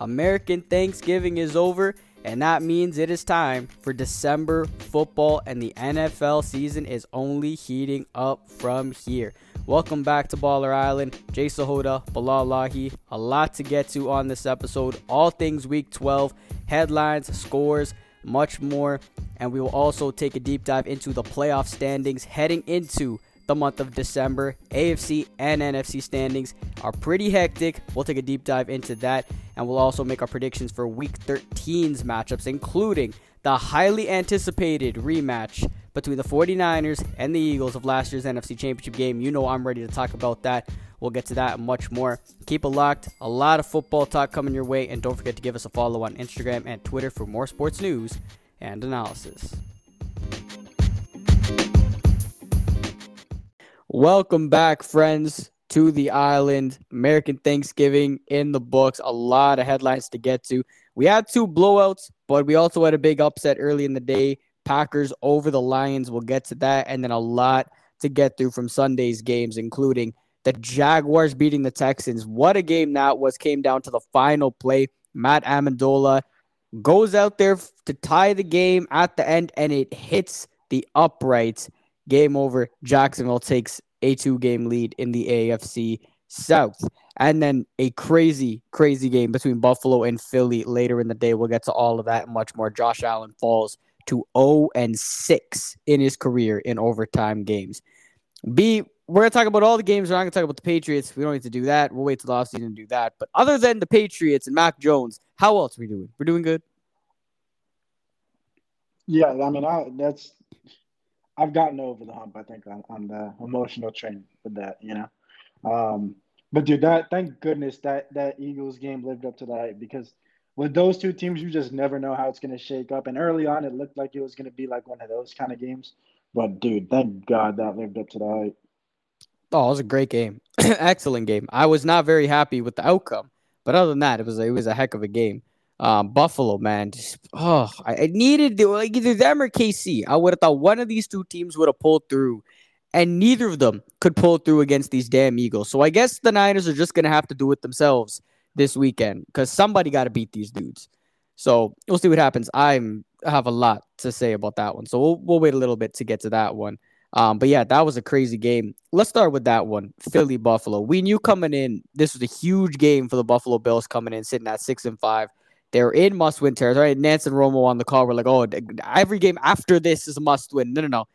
American Thanksgiving is over, and that means it is time for December football, and the NFL season is only heating up from here. Welcome back to Baller Island. Jai Sahota, Bilal Lahi. A lot to get to on this episode. All things Week 12, headlines, scores, much more. And we will also take a deep dive into the playoff standings heading into the month of December. AFC and NFC standings are pretty hectic. We'll take a deep dive into that, and we'll also make our predictions for Week 13's matchups, including the highly anticipated rematch between the 49ers and the Eagles of last year's NFC Championship game. You know I'm ready to talk about that. We'll get to that and much more. Keep it locked. A lot of football talk coming your way, and don't forget to give us a follow on Instagram and Twitter for more sports news and analysis. Welcome back, friends, to the island. American Thanksgiving in the books. A lot of headlines to get to. We had two blowouts, but we also had a big upset early in the day. Packers over the Lions. We'll get to that. And then a lot to get through from Sunday's games, including the Jaguars beating the Texans. What a game that was. Came down to the final play. Matt Ammendola goes out there to tie the game at the end, and it hits the uprights. Game over. Jacksonville takes a two-game lead in the AFC South. And then a crazy, crazy game between Buffalo and Philly later in the day. We'll get to all of that and much more. Josh Allen falls to 0-6 in his career in overtime games. We're going to talk about all the games. We're not going to talk about the Patriots. We don't need to do that. We'll wait till the offseason to do that. But other than the Patriots and Mac Jones, how else are we doing? We're doing good? Yeah, I mean, I've gotten over the hump, I think, on the emotional train with that, you know. But, dude, thank goodness that Eagles game lived up to the hype, because with those two teams, you just never know how it's going to shake up. And early on, it looked like it was going to be like one of those kind of games. But, dude, thank God that lived up to the hype. Oh, it was a great game. Excellent game. I was not very happy with the outcome. But other than that, it was a heck of a game. Buffalo, man, I needed either them or KC. I would have thought one of these two teams would have pulled through, and neither of them could pull through against these damn Eagles. So I guess the Niners are just going to have to do it themselves this weekend, because somebody got to beat these dudes. So we'll see what happens. I have a lot to say about that one. So we'll wait a little bit to get to that one. But yeah, that was a crazy game. Let's start with that one, Philly-Buffalo. We knew coming in, this was a huge game for the Buffalo Bills coming in, sitting at 6-5. They're in must-win territory. Nance and Romo on the call were like, oh, every game after this is a must-win. No.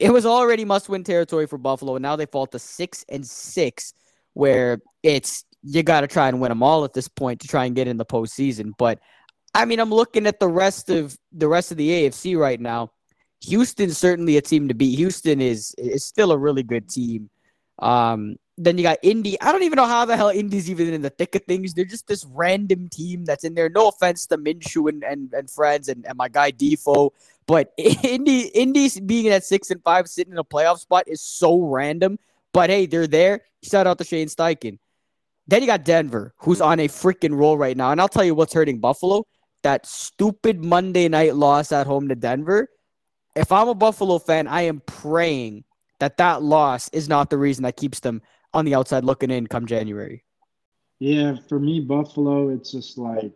It was already must-win territory for Buffalo, and now they fall to 6-6, where it's you got to try and win them all at this point to try and get in the postseason. But, I mean, I'm looking at the rest of the AFC right now. Houston's certainly a team to beat. Houston is still a really good team. Then you got Indy. I don't even know how the hell Indy's even in the thick of things. They're just this random team that's in there. No offense to Minshew and friends and my guy Defoe, but Indy being at 6-5, sitting in a playoff spot is so random. But hey, they're there. Shout out to Shane Steichen. Then you got Denver, who's on a freaking roll right now. And I'll tell you what's hurting Buffalo: that stupid Monday night loss at home to Denver. If I'm a Buffalo fan, I am praying that loss is not the reason that keeps them on the outside looking in come January. Yeah, for me, Buffalo, it's just like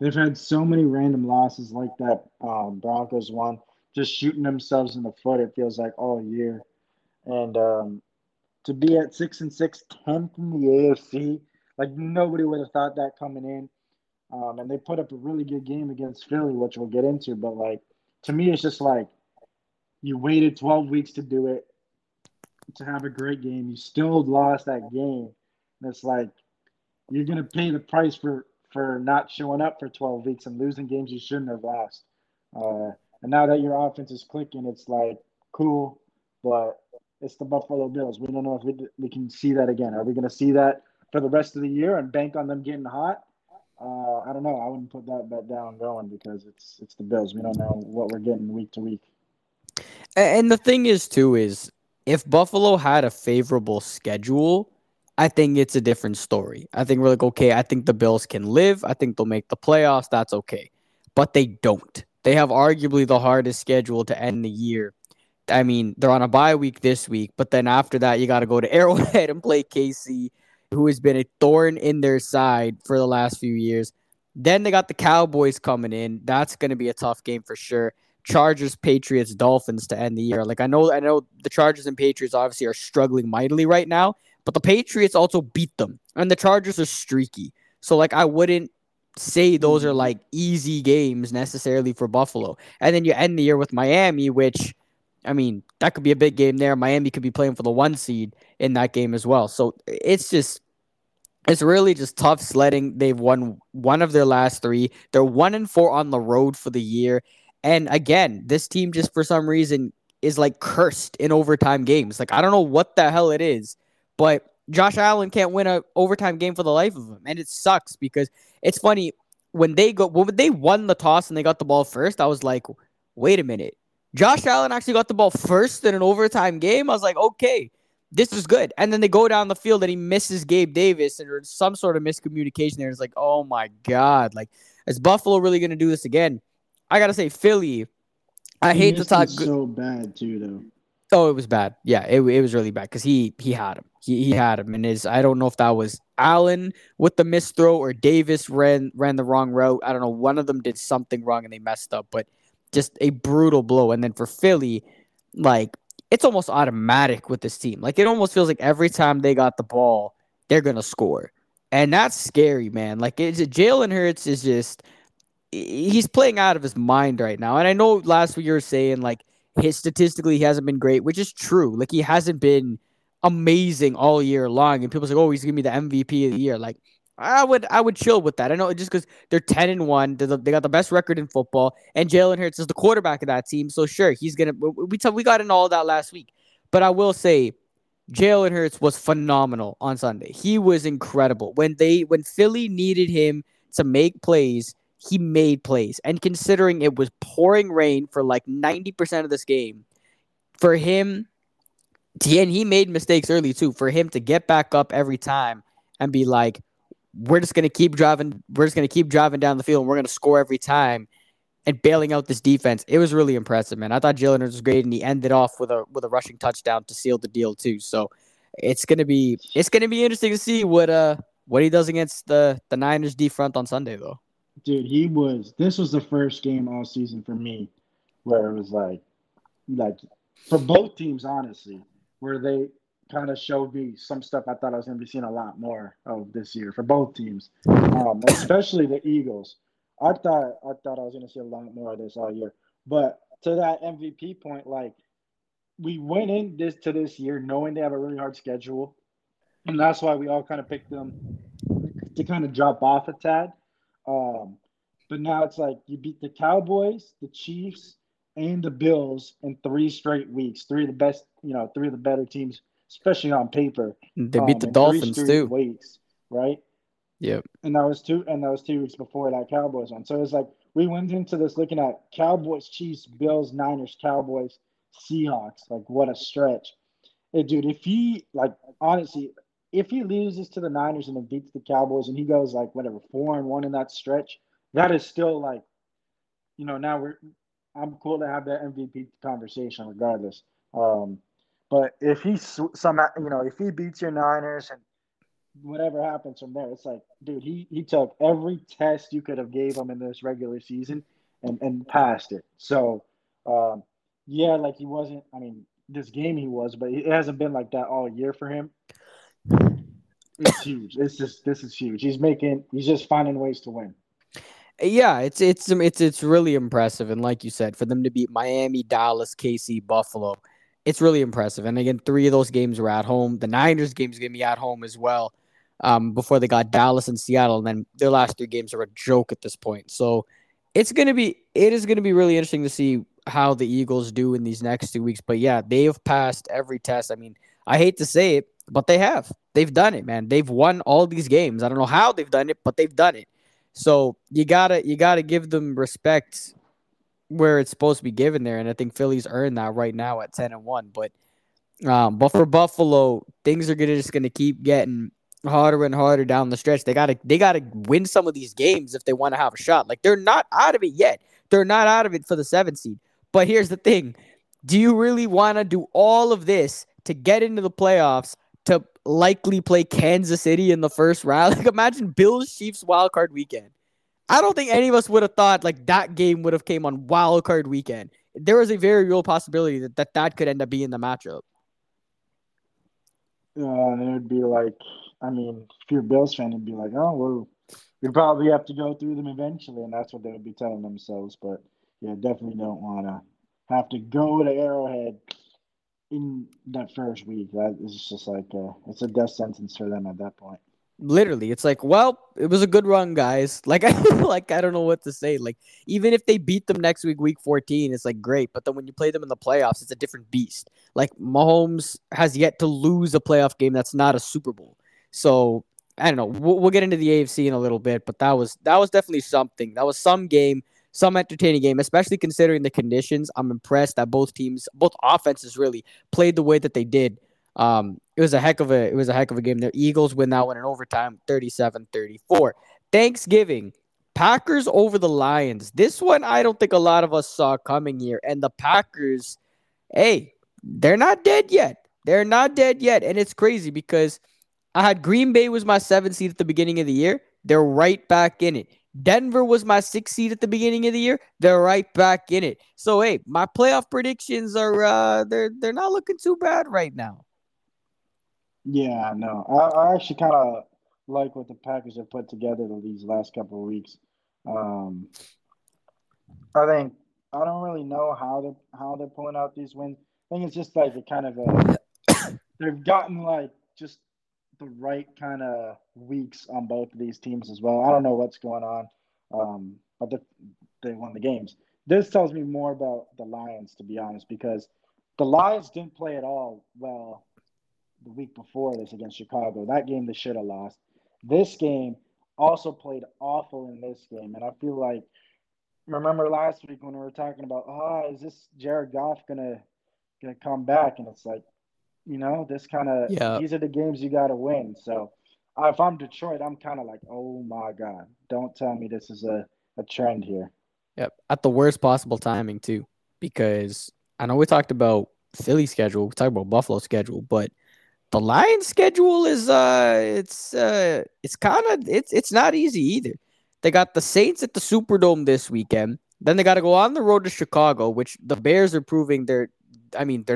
they've had so many random losses like that Broncos one, just shooting themselves in the foot, it feels like, all year. And to be at 6-6, 10th in the AFC, like nobody would have thought that coming in. And they put up a really good game against Philly, which we'll get into. But, like, to me, it's just like you waited 12 weeks to do it, to have a great game. You still lost that game. And it's like you're going to pay the price for not showing up for 12 weeks and losing games you shouldn't have lost. And now that your offense is clicking, it's like, cool, but it's the Buffalo Bills. We don't know if we can see that again. Are we going to see that for the rest of the year and bank on them getting hot? I don't know. I wouldn't put that bet down going, because it's the Bills. We don't know what we're getting week to week. And the thing is, too, is if Buffalo had a favorable schedule, I think it's a different story. I think we're like, okay, I think the Bills can live. I think they'll make the playoffs. That's okay. But they don't. They have arguably the hardest schedule to end the year. I mean, they're on a bye week this week, but then after that, you got to go to Arrowhead and play KC. who has been a thorn in their side for the last few years. Then they got the Cowboys coming in. That's going to be a tough game for sure. Chargers, Patriots, Dolphins to end the year. Like I know the Chargers and Patriots obviously are struggling mightily right now, but the Patriots also beat them, and the Chargers are streaky. So like I wouldn't say those are like easy games necessarily for Buffalo. And then you end the year with Miami, which I mean, that could be a big game there. Miami could be playing for the 1 seed in that game as well. So it's really just tough sledding. They've won one of their last 3. They're 1-4 on the road for the year. And again, this team just for some reason is like cursed in overtime games. Like, I don't know what the hell it is, but Josh Allen can't win an overtime game for the life of him. And it sucks because it's funny when they won the toss and they got the ball first, I was like, wait a minute. Josh Allen actually got the ball first in an overtime game. I was like, okay, this is good. And then they go down the field and he misses Gabe Davis, and there's some sort of miscommunication there. It's like, oh my God. Like, is Buffalo really going to do this again? I got to say, Philly, I hate to talk. So bad too, though. Oh, it was bad. Yeah, it was really bad because he had him. He had him. And I don't know if that was Allen with the misthrow or Davis ran the wrong route. I don't know. One of them did something wrong and they messed up, but just a brutal blow. And then for Philly, like, it's almost automatic with this team. Like, it almost feels like every time they got the ball, they're going to score. And that's scary, man. Like, Jalen Hurts is just – he's playing out of his mind right now. And I know last week you were saying, like, statistically he hasn't been great, which is true. Like, he hasn't been amazing all year long. And people say, oh, he's going to be the MVP of the year. Like, I would chill with that. I know just because they're 10-1, they got the best record in football, and Jalen Hurts is the quarterback of that team. So sure, he's gonna. We got into all that last week, but I will say, Jalen Hurts was phenomenal on Sunday. He was incredible when Philly needed him to make plays. He made plays, and considering it was pouring rain for like 90% of this game, for him, and he made mistakes early too. For him to get back up every time and be like, we're just going to keep driving. We're just going to keep driving down the field, and we're going to score every time, and bailing out this defense. It was really impressive, man. I thought Jalen Hurts was great, and he ended off with a rushing touchdown to seal the deal too. So it's going to be interesting to see what he does against the Niners D front on Sunday though. Dude, this was the first game all season for me where it was like for both teams, honestly, where they kind of showed me some stuff I thought I was going to be seeing a lot more of this year for both teams, especially the Eagles. I thought I was going to see a lot more of this all year. But to that MVP point, like, we went in this year knowing they have a really hard schedule, and that's why we all kind of picked them to kind of drop off a tad. But now it's like you beat the Cowboys, the Chiefs, and the Bills in 3 straight weeks, three of the better teams, especially on paper. They beat the Dolphins too. Weeks, right? Yep. And that was 2 weeks before that Cowboys one. So it's like we went into this looking at Cowboys, Chiefs, Bills, Niners, Cowboys, Seahawks. Like, what a stretch. Hey, dude, if he loses to the Niners and then beats the Cowboys and he goes like whatever 4-1 in that stretch, that is still like, now I'm cool to have that MVP conversation regardless. But if he somehow, if he beats your Niners and whatever happens from there, it's like, dude, he took every test you could have gave him in this regular season and passed it. So, like he wasn't. I mean, this game he was, but it hasn't been like that all year for him. It's huge. This is huge. He's just finding ways to win. Yeah, it's really impressive, and like you said, for them to beat Miami, Dallas, KC, Buffalo. It's really impressive. And again, 3 of those games were at home. The Niners game's going to be at home as well before they got Dallas and Seattle. And then their last 3 games are a joke at this point. So it is going to be really interesting to see how the Eagles do in these next 2 weeks. But yeah, they have passed every test. I mean, I hate to say it, but they have. They've done it, man. They've won all these games. I don't know how they've done it, but they've done it. So you gotta give them respect where it's supposed to be given there, and I think Philly's earned that right now at 10-1. But for Buffalo, things are just gonna keep getting harder and harder down the stretch. They gotta win some of these games if they want to have a shot. Like, they're not out of it yet. They're not out of it for the 7th seed. But here's the thing: do you really want to do all of this to get into the playoffs to likely play Kansas City in the first round. Like, imagine Bills-Chiefs wildcard weekend. I don't think any of us would have thought like that game would have came on wildcard weekend. There was a very real possibility that could end up being the matchup. Yeah, and it would be like, I mean, if you're a Bills fan, it'd be like, oh, well, we probably have to go through them eventually, and that's what they would be telling themselves. But yeah, definitely don't want to have to go to Arrowhead in that first week. That is just like it's a death sentence for them at that point. Literally, it's like, well, it was a good run, guys. Like, I don't know what to say. Like, even if they beat them next week, week 14, it's like great. But then when you play them in the playoffs, it's a different beast. Like, Mahomes has yet to lose a playoff game that's not a Super Bowl. So I don't know. We'll get into the AFC in a little bit, but that was definitely something. That was some game, some entertaining game, especially considering the conditions. I'm impressed that both offenses really played the way that they did. It was a heck of a game. The Eagles win that one in overtime, 37-34. Thanksgiving, Packers over the Lions. This one I don't think a lot of us saw coming here. And the Packers, hey, they're not dead yet. They're not dead yet. And it's crazy because I had Green Bay was my 7th seed at the beginning of the year. They're right back in it. Denver was my 6th seed at the beginning of the year. They're right back in it. So, hey, my playoff predictions are they're not looking too bad right now. Yeah, no. I actually kind of like what the Packers have put together these last couple of weeks. I think I don't really know how they're pulling out these wins. I think it's just like a kind of a they've gotten like just the right kind of weeks on both of these teams as well. I don't know what's going on, but they won the games. This tells me more about the Lions, to be honest, because the Lions didn't play at all well the week before this against Chicago. That game they should have lost. This game also played awful in this game, and I feel like, remember last week when we were talking about, is this Jared Goff gonna come back? And it's like, you know, this kind of These are the games you got to win. So if I'm Detroit, I'm kind of like, oh my God, don't tell me this is a trend here. Yep, at the worst possible timing too, because I know we talked about Philly's schedule, we talked about Buffalo's schedule, but the Lions' schedule is it's not easy either. They got the Saints at the Superdome this weekend. Then they got to go on the road to Chicago, which the Bears are proving they're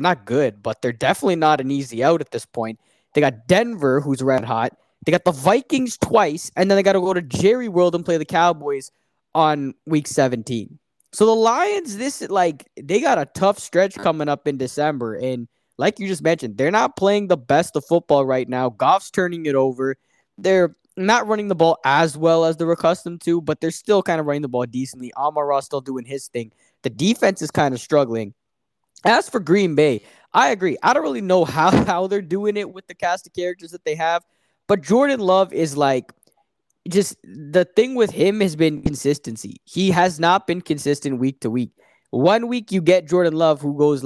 not good, but they're definitely not an easy out at this point. They got Denver, who's red hot. They got the Vikings twice, and then they got to go to Jerry World and play the Cowboys on week 17. So the Lions, they got a tough stretch coming up in December, and like you just mentioned, they're not playing the best of football right now. Goff's turning it over. They're not running the ball as well as they're accustomed to, but they're still kind of running the ball decently. Amon-Ra's still doing his thing. The defense is kind of struggling. As for Green Bay, I agree. I don't really know how they're doing it with the cast of characters that they have, but Jordan Love is like, just the thing with him has been consistency. He has not been consistent week to week. One week you get Jordan Love who throws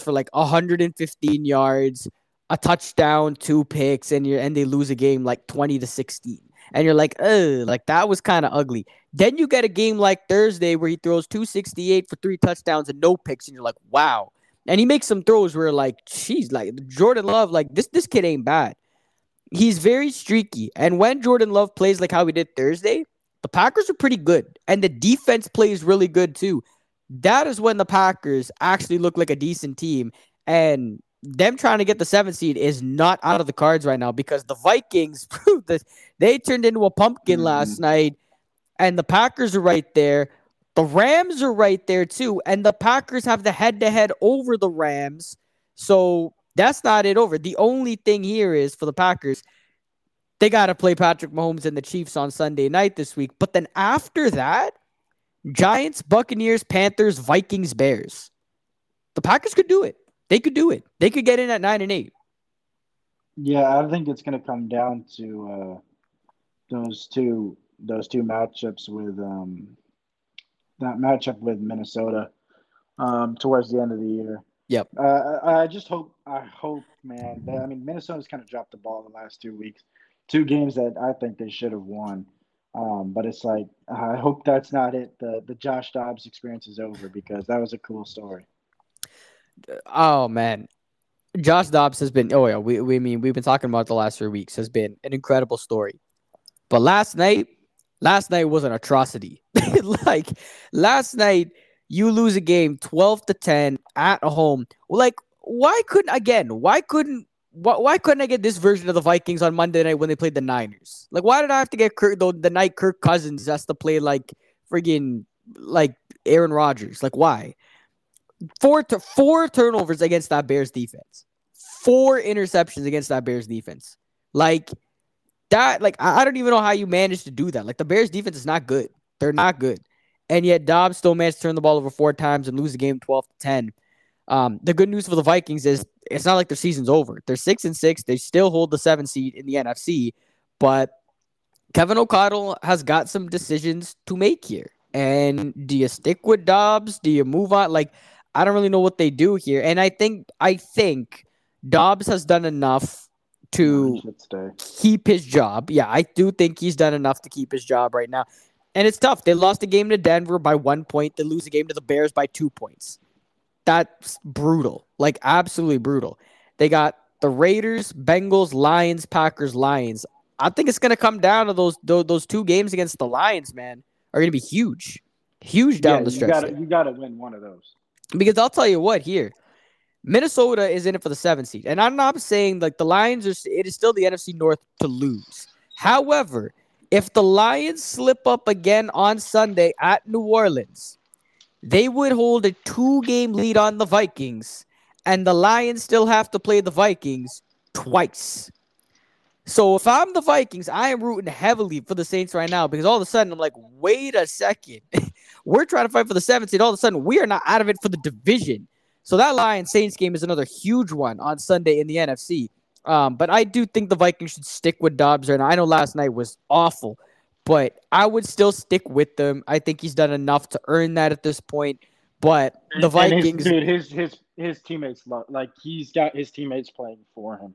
for 115 yards, a touchdown, 2 picks, and they lose a game 20-16. And you're like, oh, that was kind of ugly. Then you get a game like Thursday where he throws 268 for 3 touchdowns and no picks, and you're like, wow. And he makes some throws where geez, Jordan Love, this kid ain't bad. He's very streaky. And when Jordan Love plays like how he did Thursday, the Packers are pretty good. And the defense plays really good too. That is when the Packers actually look like a decent team. And them trying to get the 7th seed is not out of the cards right now because the Vikings proved this. They turned into a pumpkin last night, and the Packers are right there. The Rams are right there too, and the Packers have the head-to-head over the Rams. So that's not it over. The only thing here is for the Packers, they got to play Patrick Mahomes and the Chiefs on Sunday night this week. But then after that, Giants, Buccaneers, Panthers, Vikings, Bears. The Packers could do it. They could do it. They could get in at 9-8. Yeah, I think it's going to come down to those two matchups with that matchup with Minnesota towards the end of the year. Yep. I hope, man. Minnesota's kind of dropped the ball the last 2 weeks, 2 games that I think they should have won. But it's like, I hope that's not it. The Josh Dobbs experience is over because that was a cool story. Oh, man. Josh Dobbs has been, we've been talking about the last 3 weeks, has been an incredible story. But last night was an atrocity. Like, last night, you lose a game 12-10 at home. Like, why couldn't I get this version of the Vikings on Monday night when they played the Niners? Like, why did I have to get Kirk Cousins has to play like friggin' like Aaron Rodgers? Like, why? Four turnovers against that Bears defense. Four interceptions against that Bears defense. Like that. Like I don't even know how you managed to do that. Like the Bears defense is not good. They're not good, and yet Dobbs still managed to turn the ball over four times and lose the game 12-10. The good news for the Vikings is it's not like their season's over. They're 6-6. They still hold the 7th seed in the NFC, but Kevin O'Connell has got some decisions to make here. And do you stick with Dobbs? Do you move on? Like, I don't really know what they do here. And I think Dobbs has done enough to keep his job. Yeah, I do think he's done enough to keep his job right now. And it's tough. They lost a game to Denver by 1 point. They lose a game to the Bears by 2 points. That's brutal. Like, absolutely brutal. They got the Raiders, Bengals, Lions, Packers, Lions. I think it's going to come down to those 2 games against the Lions, man, are going to be huge. Huge down the stretch. You got to win one of those. Because I'll tell you what, here, Minnesota is in it for the 7th seed. And I'm not saying, like, the Lions are – it is still the NFC North to lose. However, if the Lions slip up again on Sunday at New Orleans, they would hold a 2-game lead on the Vikings, and the Lions still have to play the Vikings twice. So if I'm the Vikings, I am rooting heavily for the Saints right now because all of a sudden I'm like, wait a second. We're trying to fight for the 7th seed. All of a sudden, we are not out of it for the division. So that Lions-Saints game is another huge one on Sunday in the NFC. But I do think the Vikings should stick with Dobbs right now. I know last night was awful, but I would still stick with them. I think he's done enough to earn that at this point. But the Vikings... His teammates love... Like, he's got his teammates playing for him.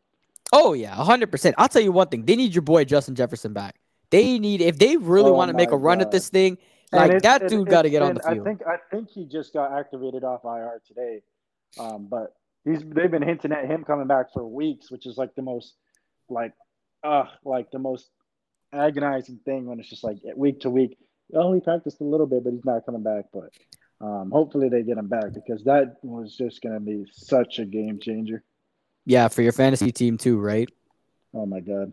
Oh, yeah, 100%. I'll tell you one thing. They need your boy Justin Jefferson back. They need... If they really want to make a run at this thing... Like, that dude got to get on the field. I think he just got activated off IR today. But they've been hinting at him coming back for weeks, which is like the most agonizing thing when it's just like week to week. Oh, he practiced a little bit, but he's not coming back. But hopefully they get him back because that was just going to be such a game changer. Yeah, for your fantasy team too, right? Oh, my God.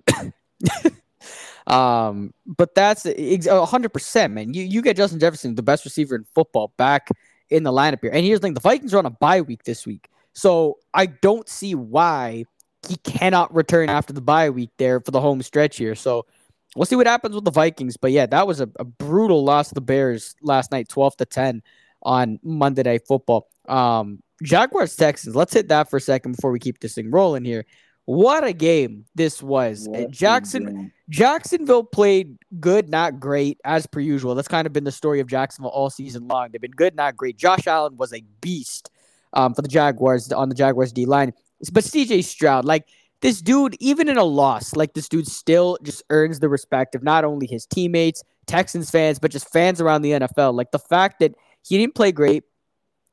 But that's 100%, man. You get Justin Jefferson, the best receiver in football, back in the lineup here. And here's the thing, the Vikings are on a bye week this week. So I don't see why he cannot return after the bye week there for the home stretch here. So we'll see what happens with the Vikings. But yeah, that was a brutal loss to the Bears last night, 12-10 on Monday Night Football. Jaguars-Texans, let's hit that for a second before we keep this thing rolling here. What a game this was. Jacksonville played good, not great, as per usual. That's kind of been the story of Jacksonville all season long. They've been good, not great. Josh Allen was a beast for the Jaguars on the Jaguars D-line. But CJ Stroud, like this dude, even in a loss, like this dude still just earns the respect of not only his teammates, Texans fans, but just fans around the NFL. Like the fact that he didn't play great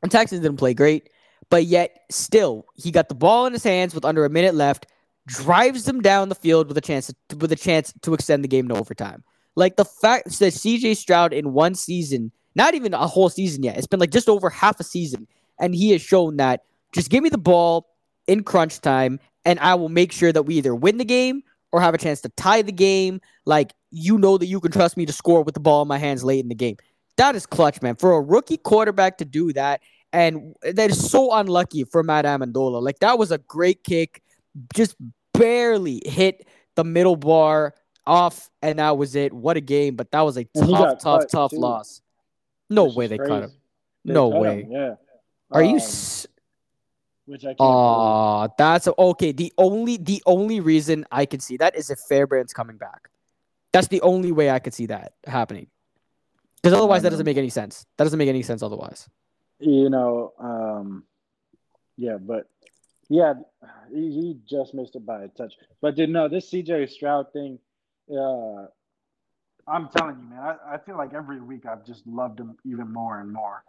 and Texans didn't play great, but yet still he got the ball in his hands with under a minute left, drives them down the field with a chance to extend the game to overtime. Like the fact that CJ Stroud in one season, not even a whole season yet, it's been like just over half a season, and he has shown that just give me the ball in crunch time and I will make sure that we either win the game or have a chance to tie the game. Like, you know that you can trust me to score with the ball in my hands late in the game. That is clutch, man. For a rookie quarterback to do that, and that is so unlucky for Matt Ammendola. Like, that was a great kick. Just barely hit the middle bar off, and that was it. What a game, but that was a tough loss. No way they cut him. No way. Yeah. Are you... Which I can't believe. That's... Okay, the only reason I can see that is if Fairbairn's coming back. That's the only way I could see that happening. Because otherwise, that doesn't make any sense. That doesn't make any sense otherwise. You know, he just missed it by a touch. But, dude, no, this CJ Stroud thing, I'm telling you, man, I feel like every week I've just loved him even more and more.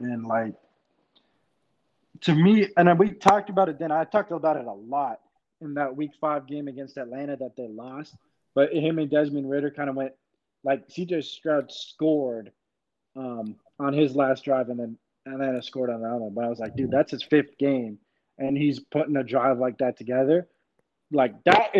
And, like, to me, and we talked about it then. I talked about it a lot in that Week 5 game against Atlanta that they lost. But him and Desmond Ridder kind of went like CJ Stroud scored on his last drive, and then Atlanta scored on the other one. But I was like, dude, that's his fifth game, and he's putting a drive like that together. Like that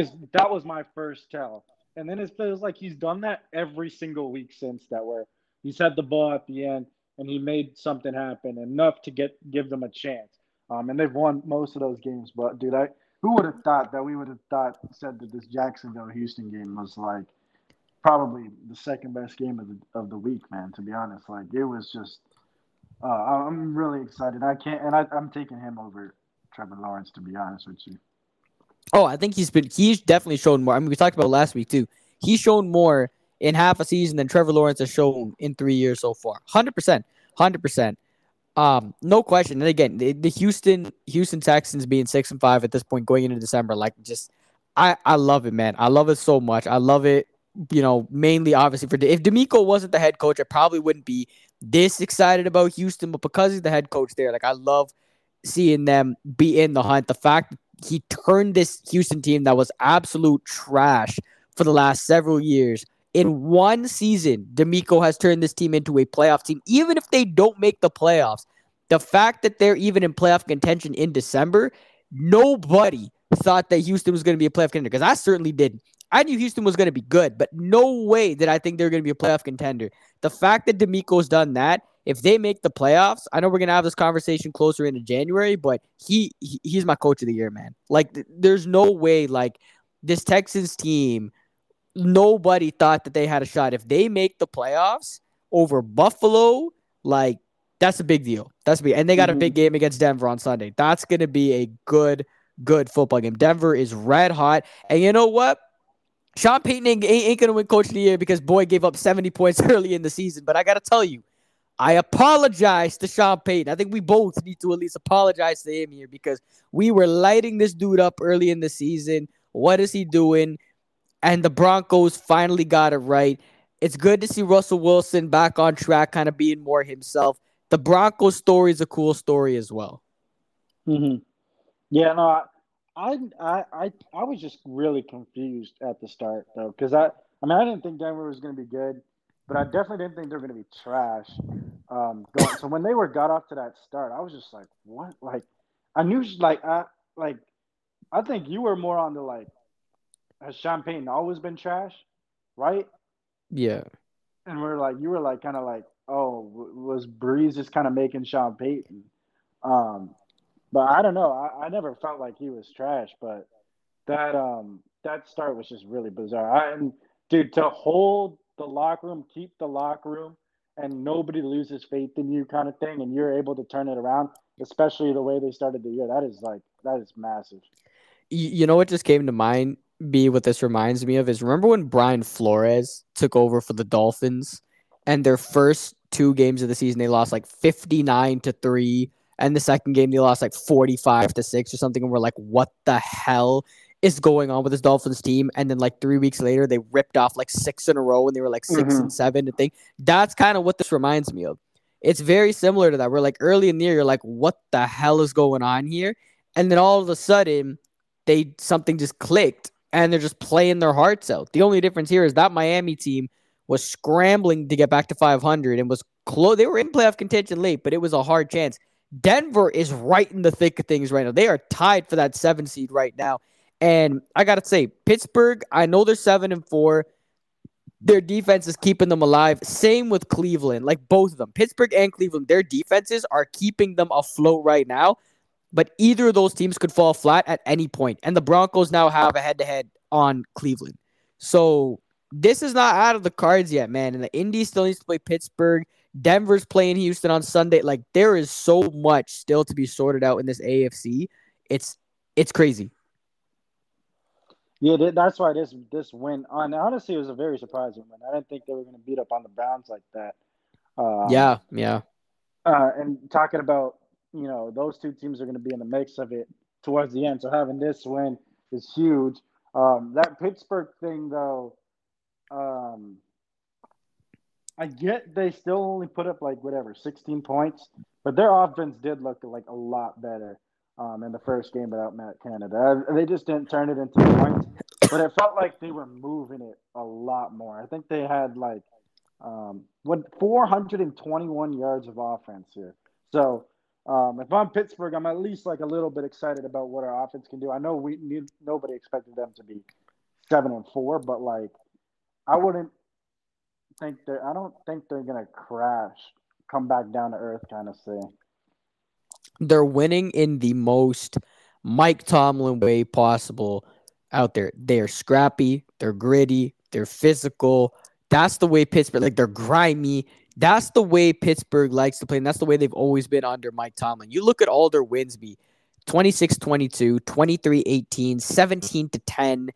was my first tell. And then it feels like he's done that every single week since that, where he's had the ball at the end and he made something happen enough to give them a chance. And they've won most of those games. But dude, who would have thought that we would have said that this Jacksonville-Houston game was like probably the second best game of the week, man, to be honest. Like it was just, I'm really excited. I'm taking him over Trevor Lawrence, to be honest with you. Oh, I think he's definitely shown more. I mean, we talked about last week too. He's shown more in half a season than Trevor Lawrence has shown in 3 years so far. 100%. No question. And again, the Houston Texans being 6-5 at this point going into December, like just, I love it, man. I love it so much. I love it. You know, mainly obviously if DeMeco wasn't the head coach, I probably wouldn't be this excited about Houston. But because he's the head coach there, like I love seeing them be in the hunt. The fact that he turned this Houston team that was absolute trash for the last several years. In one season, DeMeco has turned this team into a playoff team. Even if they don't make the playoffs, the fact that they're even in playoff contention in December, nobody thought that Houston was going to be a playoff contender, because I certainly didn't. I knew Houston was going to be good, but no way did I think they were going to be a playoff contender. The fact that DeMeco's done that, if they make the playoffs, I know we're going to have this conversation closer into January, but he's my coach of the year, man. Like, there's no way, like, this Texans team, nobody thought that they had a shot. If they make the playoffs over Buffalo, like, that's a big deal. And they got a big game against Denver on Sunday. That's going to be a good football game. Denver is red hot. And you know what? Sean Payton ain't going to win coach of the year because boy gave up 70 points early in the season. But I got to tell you, I apologize to Sean Payton. I think we both need to at least apologize to him here because we were lighting this dude up early in the season. What is he doing? And the Broncos finally got it right. It's good to see Russell Wilson back on track, kind of being more himself. The Broncos story is a cool story as well. Mm-hmm. Yeah, no, I was just really confused at the start though, because I didn't think Denver was going to be good. But I definitely didn't think they were going to be trash. So when they got off to that start, I was just like, "What?" Like, I knew, I think you were more on the like, has Sean Payton always been trash, right? Yeah. And you were kind of like, "Oh, was Breeze just kind of making Sean Payton?" But I don't know. I never felt like he was trash, but that start was just really bizarre. And dude, to hold the locker room, keep the locker room, and nobody loses faith in you kind of thing, and you're able to turn it around, especially the way they started the year. That is massive. You know what just came to mind, B, what this reminds me of is, remember when Brian Flores took over for the Dolphins and their first two games of the season, they lost like 59-3, and the second game they lost like 45-6 or something, and we're like, what the hell is going on with this Dolphins team? And then like 3 weeks later, they ripped off like six in a row and they were like 6-7 and thing. That's kind of what this reminds me of. It's very similar to that. We're like early in the year, you're like, what the hell is going on here? And then all of a sudden something just clicked and they're just playing their hearts out. The only difference here is that Miami team was scrambling to get back to 500 and was close. They were in playoff contention late, but it was a hard chance. Denver is right in the thick of things right now. They are tied for that 7 seed right now. And I got to say, Pittsburgh, I know they're 7-4. Their defense is keeping them alive. Same with Cleveland, like both of them. Pittsburgh and Cleveland, their defenses are keeping them afloat right now. But either of those teams could fall flat at any point. And the Broncos now have a head-to-head on Cleveland. So this is not out of the cards yet, man. And the Indy still needs to play Pittsburgh. Denver's playing Houston on Sunday. Like, there is so much still to be sorted out in this AFC. It's crazy. Yeah, that's why this win on honestly it was a very surprising win. I didn't think they were going to beat up on the Browns like that. Yeah. And talking about, you know, those two teams are going to be in the mix of it towards the end. So having this win is huge. That Pittsburgh thing though, I get they still only put up, 16 points, but their offense did look, a lot better in the first game without Matt Canada. They just didn't turn it into points, but it felt like they were moving it a lot more. I think they had, 421 yards of offense here. So, if I'm Pittsburgh, I'm at least, a little bit excited about what our offense can do. I know nobody expected them to be 7-4, but, I wouldn't. I don't think they're going to crash, come back down to earth kind of thing. They're winning in the most Mike Tomlin way possible out there. They're scrappy. They're gritty. They're physical. That's the way Pittsburgh, they're grimy. That's the way Pittsburgh likes to play, and that's the way they've always been under Mike Tomlin. You look at all their wins, 26-22, 23-18, 17-10,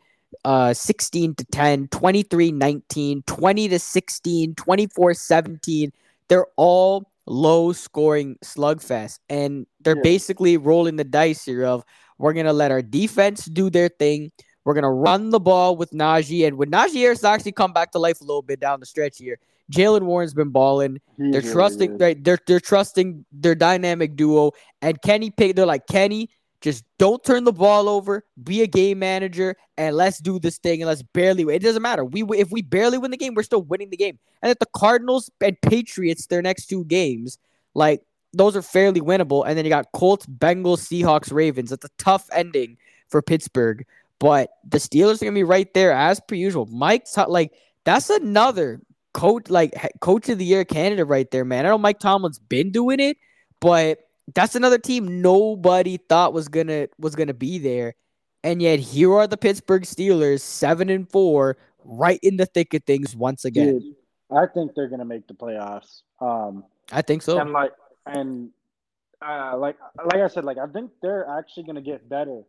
16-10, 23-19, 20-16, 24-17. They're all low-scoring slugfest, and they're basically rolling the dice here of we're going to let our defense do their thing. We're going to run the ball with Najee, and with Najee Harris actually come back to life a little bit down the stretch here. Jalen Warren's been balling. They're trusting their dynamic duo, and Kenny Pickett. They're like, Kenny, just don't turn the ball over, be a game manager, and let's do this thing, and let's barely win. It doesn't matter. If we barely win the game, we're still winning the game. And if the Cardinals and Patriots, their next two games, those are fairly winnable. And then you got Colts, Bengals, Seahawks, Ravens. That's a tough ending for Pittsburgh. But the Steelers are going to be right there as per usual. Mike's that's another coach, coach of the year candidate right there, man. I know Mike Tomlin's been doing it, but that's another team nobody thought was gonna be there, and yet here are the Pittsburgh Steelers, 7-4, right in the thick of things once again. Dude, I think they're gonna make the playoffs. I think so. And I said, I think they're actually gonna get better.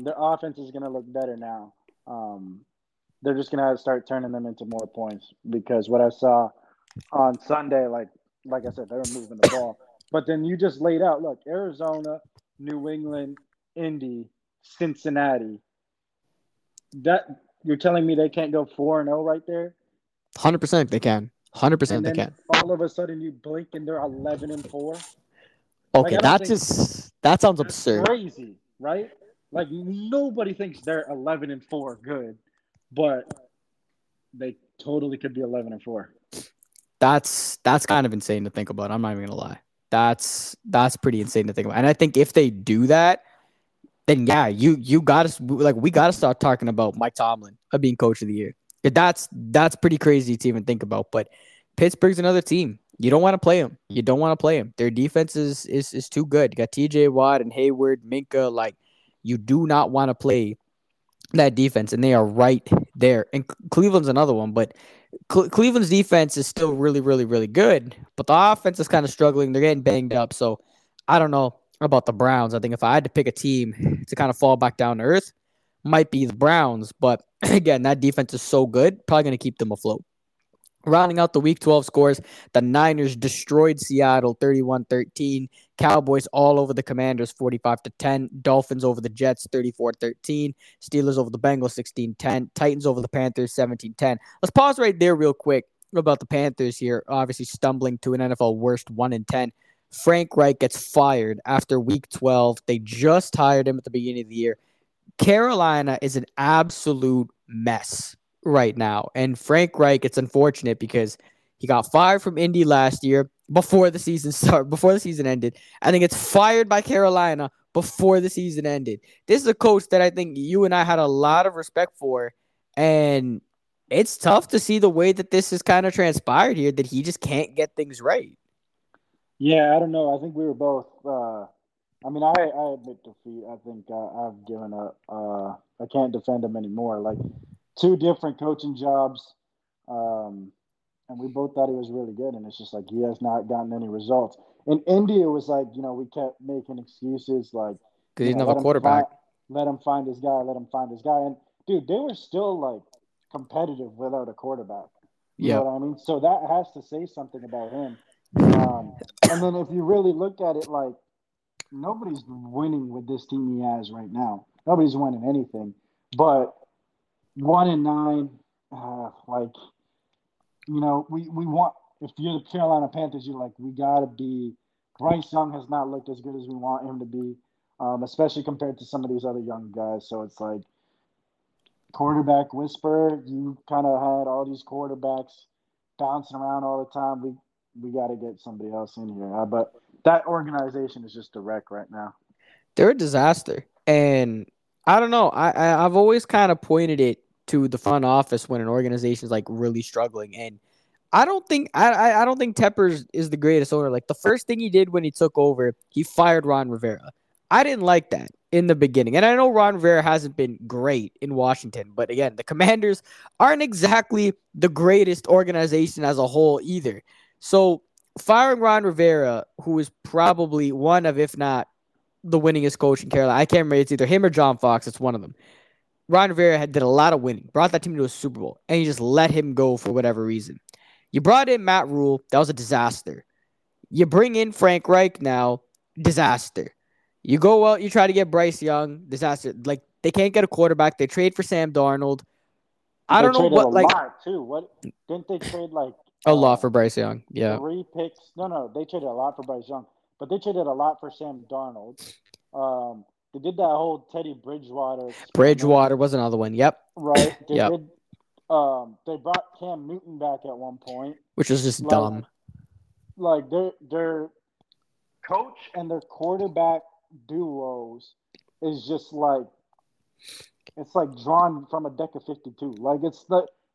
Their offense is gonna look better now. They're just gonna have to start turning them into more points, because what I saw on Sunday, like I said, they were moving the ball. But then you just laid out, look, Arizona, New England, Indy, Cincinnati. That you're telling me they can't go 4-0 right there? 100% they can. 100% they can. All of a sudden you blink and they're 11-4. Okay, that sounds absurd. Crazy, right? Nobody thinks they're 11-4 good, but they totally could be 11-4. That's kind of insane to think about. I'm not even gonna lie. That's pretty insane to think about. And I think if they do that, then you gotta we gotta start talking about Mike Tomlin being coach of the year. That's pretty crazy to even think about. But Pittsburgh's another team. You don't want to play them. You don't want to play them. Their defense is too good. You got TJ Watt and Hayward, Minka. You do not want to play that defense, and they are right there. And Cleveland's another one, but Cleveland's defense is still really, really, really good, but the offense is kind of struggling. They're getting banged up, so I don't know about the Browns. I think if I had to pick a team to kind of fall back down to earth, might be the Browns, but again, that defense is so good, probably going to keep them afloat. Rounding out the Week 12 scores, the Niners destroyed Seattle 31-13. Cowboys all over the Commanders 45-10. Dolphins over the Jets 34-13. Steelers over the Bengals 16-10. Titans over the Panthers 17-10. Let's pause right there real quick about the Panthers here. Obviously stumbling to an NFL worst 1-10. Frank Reich gets fired after Week 12. They just hired him at the beginning of the year. Carolina is an absolute mess right now. And Frank Reich, it's unfortunate because he got fired from Indy last year before the season ended. I think it's fired by Carolina before the season ended. This is a coach that I think you and I had a lot of respect for, and it's tough to see the way that this has kind of transpired here, that he just can't get things right. Yeah, I don't know. I think we were both I admit defeat. I think I've given up. I can't defend him anymore. Two different coaching jobs, and we both thought he was really good, and it's just he has not gotten any results. In India, it was we kept making excuses, because he's not a quarterback. Let him find his guy. And, dude, they were still, competitive without a quarterback. You know what I mean? So that has to say something about him. And then if you really look at it, nobody's winning with this team he has right now. Nobody's winning anything. But 1-9, you know, we want, if you're the Carolina Panthers, you're like, we got to be, Bryce Young has not looked as good as we want him to be, especially compared to some of these other young guys. So it's like, quarterback whisper, you kind of had all these quarterbacks bouncing around all the time. We got to get somebody else in here. But that organization is just a wreck right now. They're a disaster. And I don't know. I've always kind of pointed it to the front office when an organization is like really struggling. And I don't think I don't think Tepper is the greatest owner. Like the first thing he did when he took over, he fired Ron Rivera. I didn't like that in the beginning. And I know Ron Rivera hasn't been great in Washington, but again, the Commanders aren't exactly the greatest organization as a whole either. So firing Ron Rivera, who is probably one of, if not the winningest coach in Carolina, I can't remember, it's either him or John Fox, it's one of them. Ron Rivera did a lot of winning, brought that team to a Super Bowl, and you just let him go for whatever reason. You brought in Matt Rule, that was a disaster. You bring in Frank Reich now, disaster. You go out, you try to get Bryce Young, disaster. Like, they can't get a quarterback. They trade for Sam Darnold. I don't know what, like... Didn't they trade, like... a lot for Bryce Young, yeah. 3 picks. No, they traded a lot for Bryce Young. But they traded a lot for Sam Darnold. They did that whole Teddy Bridgewater... Bridgewater was another one, yep. Right. They yep. did... they brought Cam Newton back at one point, which was just dumb. Like their coach and their quarterback duos is just like, it's like drawn from a deck of 52. Like it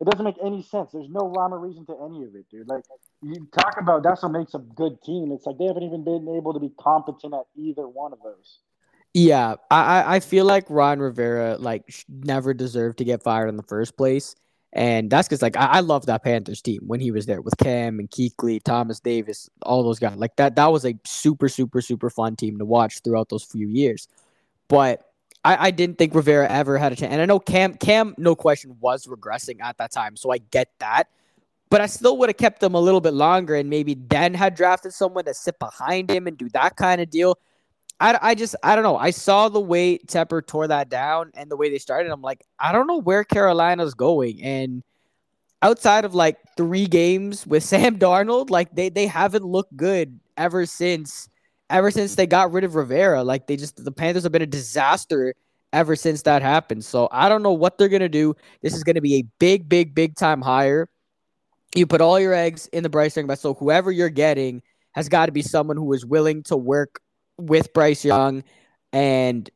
doesn't make any sense. There's no rhyme or reason to any of it, dude. Like you talk about, that's what makes a good team. It's like they haven't even been able to be competent at either one of those. Yeah, I feel like Ron Rivera never deserved to get fired in the first place. And that's because, I love that Panthers team when he was there with Cam and Kuechly, Thomas Davis, all those guys. Like, that was a super, super, super fun team to watch throughout those few years. But I didn't think Rivera ever had a chance. And I know Cam, no question, was regressing at that time, so I get that. But I still would have kept him a little bit longer and maybe then had drafted someone to sit behind him and do that kind of deal. I don't know. I saw the way Tepper tore that down and the way they started. I'm like, I don't know where Carolina's going. And outside of 3 games with Sam Darnold, they haven't looked good ever since they got rid of Rivera. The Panthers have been a disaster ever since that happened. So I don't know what they're going to do. This is going to be a big, big, big time hire. You put all your eggs in the Bryce Young. So whoever you're getting has got to be someone who is willing to work with Bryce Young and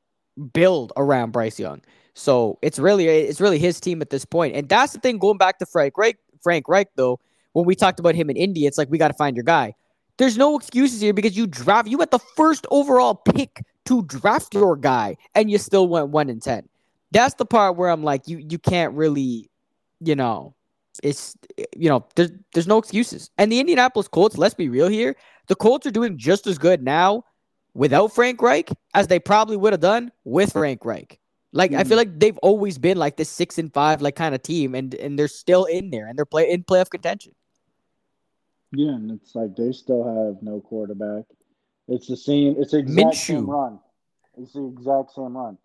build around Bryce Young. So it's really his team at this point. And that's the thing, going back to Frank Reich though, when we talked about him in Indy, it's like, we got to find your guy. There's no excuses here because you had the first overall pick to draft your guy and you still went 1-10. That's the part where I'm like, you can't really, there's no excuses. And the Indianapolis Colts, let's be real here, the Colts are doing just as good now without Frank Reich as they probably would have done with Frank Reich. I feel like they've always been this 6-5 kind of team, and they're still in there and they're in playoff contention. Yeah, and it's they still have no quarterback. It's the same. It's the exact same run. It's the exact same run.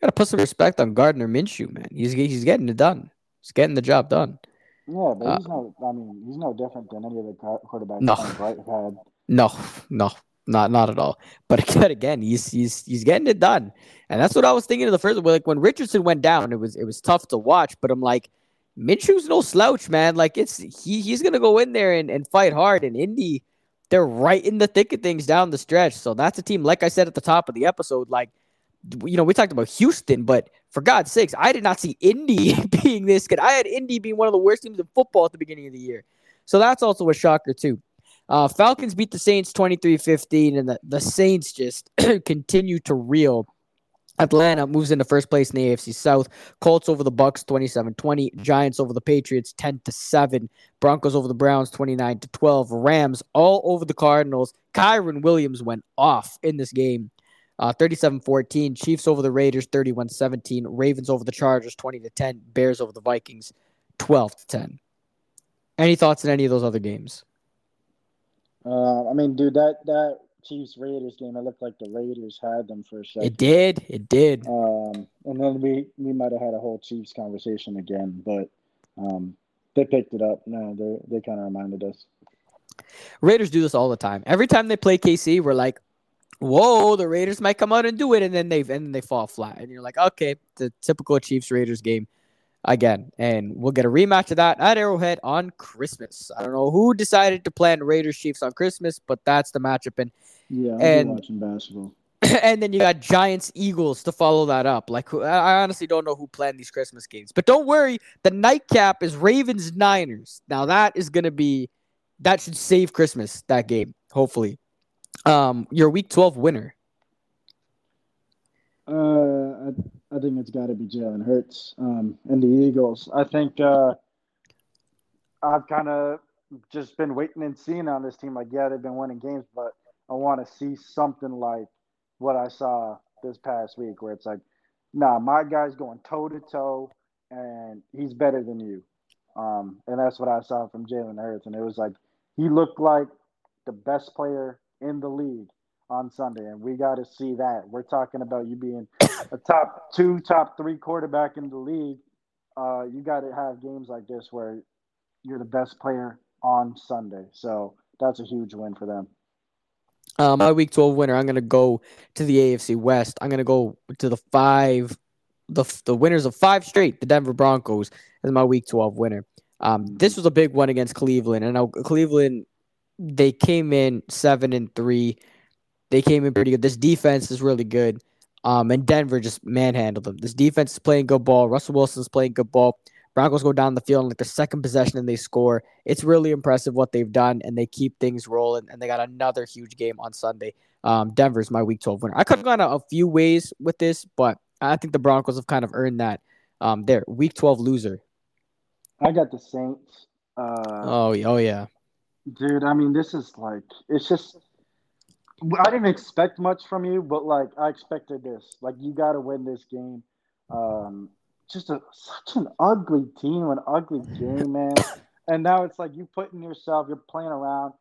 Gotta put some respect on Gardner Minshew, man. He's getting it done. He's getting the job done. Yeah, but he's no different than any other quarterback. No, Frank Reich had. No. Not at all. But again, he's getting it done, and that's what I was thinking of the first. When Richardson went down, it was tough to watch. But I'm like, Minshew's no slouch, man. He's gonna go in there and fight hard. And Indy, they're right in the thick of things down the stretch. So that's a team. Like I said at the top of the episode, we talked about Houston, but for God's sakes, I did not see Indy being this good. I had Indy being one of the worst teams in football at the beginning of the year. So that's also a shocker too. Falcons beat the Saints 23-15, and the Saints just continue to reel. Atlanta moves into first place in the AFC South. Colts over the Bucks 27-20. Giants over the Patriots 10-7. Broncos over the Browns 29-12. Rams all over the Cardinals. Kyron Williams went off in this game 37-14. Chiefs over the Raiders 31-17. Ravens over the Chargers 20-10. Bears over the Vikings 12-10. Any thoughts on any of those other games? That Chiefs-Raiders game, it looked like the Raiders had them for a second. It did. And then we might have had a whole Chiefs conversation again, but They picked it up. No, they kind of reminded us. Raiders do this all the time. Every time they play KC, we're like, whoa, the Raiders might come out and do it, and then they fall flat. And you're like, okay, the typical Chiefs-Raiders game again. And we'll get a rematch of that at Arrowhead on Christmas. I don't know who decided to plan Raiders-Chiefs on Christmas, but that's the matchup. I'll be watching basketball. And then you got Giants-Eagles to follow that up. Like, I honestly don't know who planned these Christmas games. But don't worry, the nightcap is Ravens-Niners. Now, that is going to be – that should save Christmas, that game, hopefully. Your Week 12 winner. I think it's got to be Jalen Hurts and the Eagles. I think I've kind of just been waiting and seeing on this team. Like, yeah, they've been winning games, but I want to see something like what I saw this past week, where it's like, nah, my guy's going toe-to-toe, and he's better than you. And that's what I saw from Jalen Hurts. And it was like, he looked like the best player in the league on Sunday, and we got to see that. We're talking about you being a top 3 quarterback in the league. You got to have games like this where you're the best player on Sunday. So that's a huge win for them. My Week 12 winner, I'm going to go to the AFC West. I'm going to go to the winners of 5 straight, the Denver Broncos, as my Week 12 winner. This was a big one against Cleveland. And now Cleveland, they came in 7-3. They came in pretty good. This defense is really good. And Denver just manhandled them. This defense is playing good ball. Russell Wilson's playing good ball. Broncos go down the field in like the second possession and they score. It's really impressive what they've done, and they keep things rolling, and they got another huge game on Sunday. Denver's my Week 12 winner. I could have gone a few ways with this, but I think the Broncos have kind of earned that. Their Week 12 loser. I got the Saints. Oh, yeah. Dude, I mean, this is like – it's just – I didn't expect much from you, but, like, I expected this. Like, you got to win this game. Just such an ugly team, an ugly game, man. And now it's like you putting yourself, you're playing around,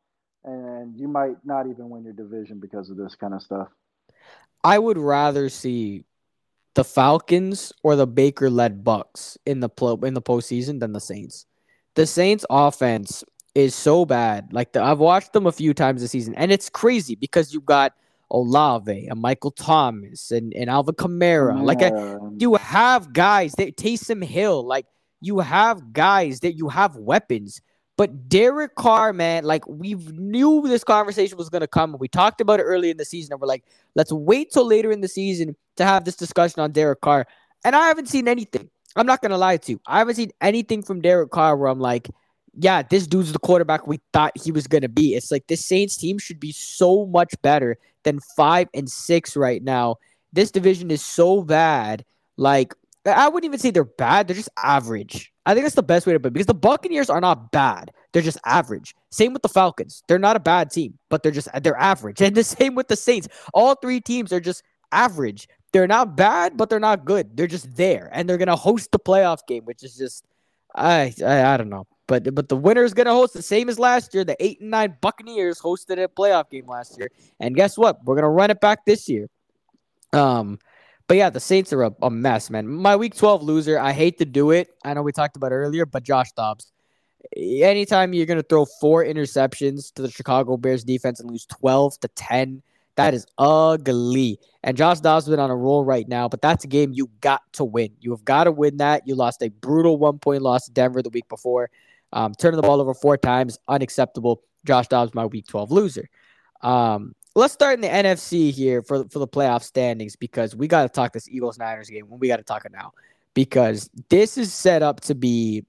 and you might not even win your division because of this kind of stuff. I would rather see the Falcons or the Baker-led Bucks in the postseason than the Saints. The Saints' offense is so bad. Like I've watched them a few times this season, and it's crazy because you've got Olave and Michael Thomas and Alvin Kamara. Yeah. You have guys that Taysom Hill, you have guys that you have weapons. But Derek Carr, man, we knew this conversation was going to come. We talked about it early in the season, and we're like, let's wait till later in the season to have this discussion on Derek Carr. And I haven't seen anything. I'm not going to lie to you. I haven't seen anything from Derek Carr where I'm like, yeah, this dude's the quarterback we thought he was going to be. It's like this Saints team should be so much better than 5-6 right now. This division is so bad. I wouldn't even say they're bad. They're just average. I think that's the best way to put it, because the Buccaneers are not bad. They're just average. Same with the Falcons. They're not a bad team, but they're average. And the same with the Saints. All 3 teams are just average. They're not bad, but they're not good. They're just there, and they're going to host the playoff game, which is just I don't know. But the winner is going to host the same as last year. The 8-9 Buccaneers hosted a playoff game last year. And guess what? We're going to run it back this year. But yeah, the Saints are a mess, man. My Week 12 loser, I hate to do it. I know we talked about it earlier, but Josh Dobbs. Anytime you're going to throw 4 interceptions to the Chicago Bears defense and lose 12-10, that is ugly. And Josh Dobbs has been on a roll right now, but that's a game you got to win. You have got to win that. You lost a brutal 1-point loss to Denver the week before. Turning the ball over 4 times, unacceptable. Josh Dobbs, my Week 12 loser. Let's start in the NFC here for the playoff standings, because we got to talk this Eagles-Niners game when we got to talk it now, because this is set up to be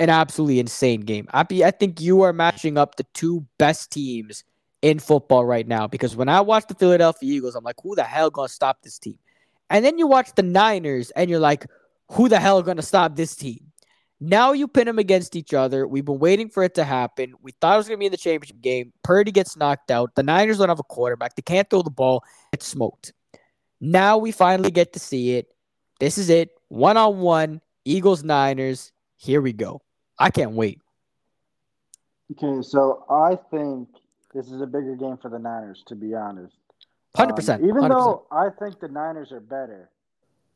an absolutely insane game. I think you are matching up the 2 best teams in football right now, because when I watch the Philadelphia Eagles, I'm like, who the hell going to stop this team? And then you watch the Niners, and you're like, who the hell going to stop this team? Now you pin them against each other. We've been waiting for it to happen. We thought it was going to be in the championship game. Purdy gets knocked out. The Niners don't have a quarterback. They can't throw the ball. It's smoked. Now we finally get to see it. This is it. 1-on-1, Eagles-Niners. Here we go. I can't wait. Okay, so I think this is a bigger game for the Niners, to be honest. 100%. Even though I think the Niners are better,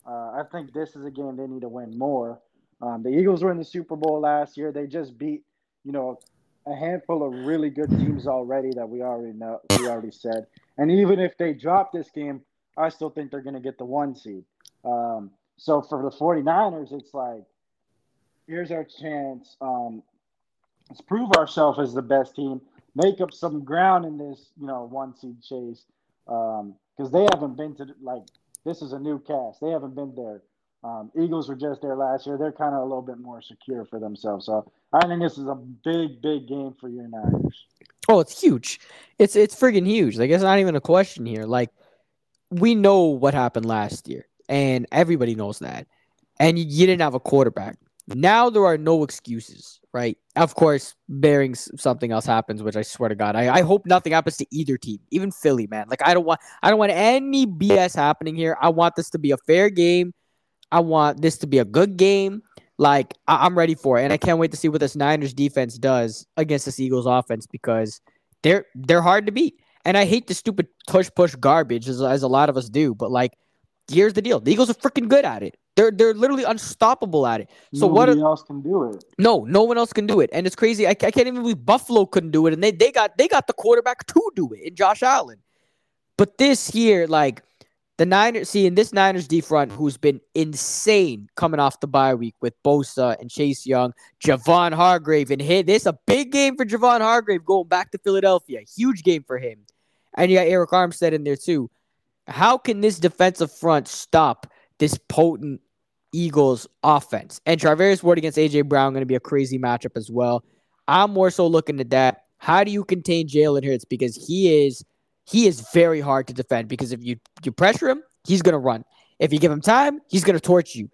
I think this is a game they need to win more. The Eagles were in the Super Bowl last year. They just beat, you know, a handful of really good teams already that we already know. We already said. And even if they drop this game, I still think they're going to get the 1 seed. So for the 49ers, it's like, here's our chance. Let's prove ourselves as the best team, make up some ground in this, you know, 1 seed chase. Because they haven't been to, like, this is a new cast. They haven't been there. Eagles were just there last year. They're kind of a little bit more secure for themselves. So I think this is a big, big game for your Niners. Oh, it's huge. It's friggin' huge. Like, it's not even a question here. Like, we know what happened last year, and everybody knows that. And you didn't have a quarterback. Now there are no excuses, right? Of course, bearing something else happens, which I swear to God, I hope nothing happens to either team, even Philly, man. Like, I don't want any BS happening here. I want this to be a fair game. I want this to be a good game. Like, I'm ready for it, and I can't wait to see what this Niners defense does against this Eagles offense, because they're hard to beat. And I hate the stupid push garbage as a lot of us do, but like, here's the deal: the Eagles are freaking good at it. They're literally unstoppable at it. So nobody else can do it. No one else can do it, and it's crazy. I can't even believe Buffalo couldn't do it, and they got the quarterback to do it in Josh Allen. But this year, like, the Niners, seeing this Niners D front, who's been insane coming off the bye week with Bosa and Chase Young, Javon Hargrave, and hey, this is a big game for Javon Hargrave going back to Philadelphia. Huge game for him. And you got Eric Armstead in there too. How can this defensive front stop this potent Eagles offense? And Charvarius Ward against A.J. Brown going to be a crazy matchup as well. I'm more so looking at that. How do you contain Jalen Hurts? Because he is very hard to defend, because if you pressure him, he's going to run. If you give him time, he's going to torch you.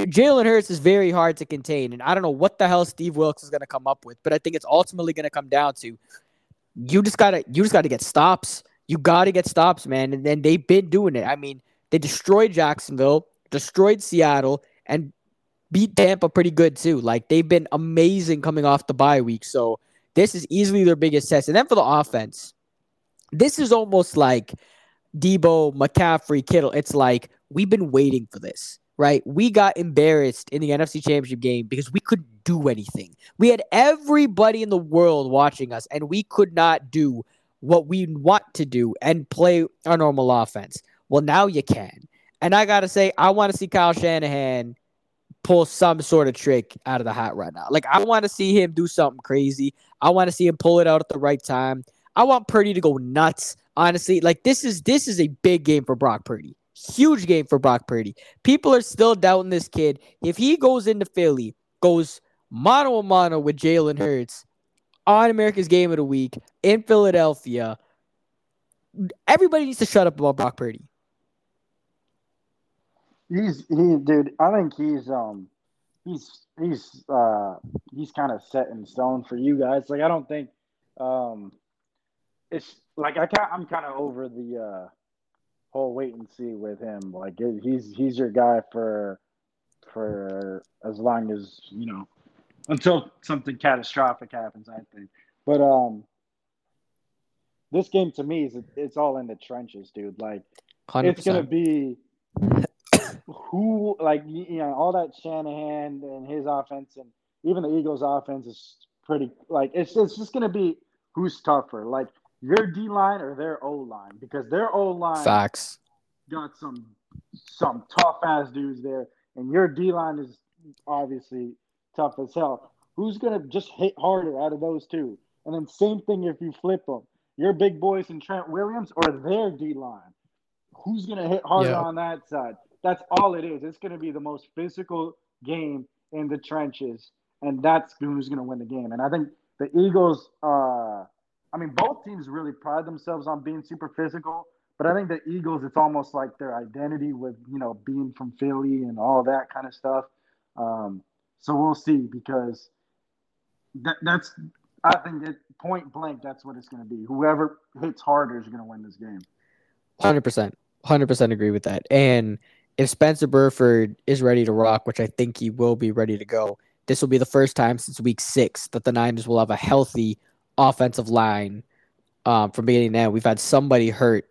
Jalen Hurts is very hard to contain, and I don't know what the hell Steve Wilkes is going to come up with, but I think it's ultimately going to come down to you just gotta get stops. You got to get stops, man, and then they've been doing it. I mean, they destroyed Jacksonville, destroyed Seattle, and beat Tampa pretty good too. Like, they've been amazing coming off the bye week, so this is easily their biggest test. And then for the offense, this is almost like Debo, McCaffrey, Kittle. It's like, we've been waiting for this, right? We got embarrassed in the NFC Championship game because we couldn't do anything. We had everybody in the world watching us, and we could not do what we want to do and play our normal offense. Well, now you can. And I got to say, I want to see Kyle Shanahan pull some sort of trick out of the hat right now. Like, I want to see him do something crazy. I want to see him pull it out at the right time. I want Purdy to go nuts, honestly. Like, this is a big game for Brock Purdy. Huge game for Brock Purdy. People are still doubting this kid. If he goes into Philly, goes mano-a-mano with Jalen Hurts on America's Game of the Week in Philadelphia, everybody needs to shut up about Brock Purdy. Dude, I think he's kind of set in stone for you guys. Like, I don't think it's like I'm kind of over the whole wait and see with him. Like, he's your guy for as long as, you know, until something catastrophic happens, I think. But this game to me it's all in the trenches, dude. Like, 100%. It's gonna be who, like, you know, all that Shanahan and his offense, and even the Eagles' offense is pretty, like, it's just gonna be who's tougher. Like, your D-line or their O-line, because their O-line facts got some tough-ass dudes there, and your D-line is obviously tough as hell. Who's going to just hit harder out of those two? And then same thing if you flip them. Your big boys and Trent Williams or their D-line. Who's going to hit harder on that side? That's all it is. It's going to be the most physical game in the trenches, and that's who's going to win the game. And I think the Eagles both teams really pride themselves on being super physical, but I think the Eagles, it's almost like their identity with, you know, being from Philly and all that kind of stuff. So we'll see, because that's, I think, point blank, that's what it's going to be. Whoever hits harder is going to win this game. 100%. 100% agree with that. And if Spencer Burford is ready to rock, which I think he will be ready to go, this will be the first time since week 6 that the Niners will have a healthy offensive line from beginning to end. We've had somebody hurt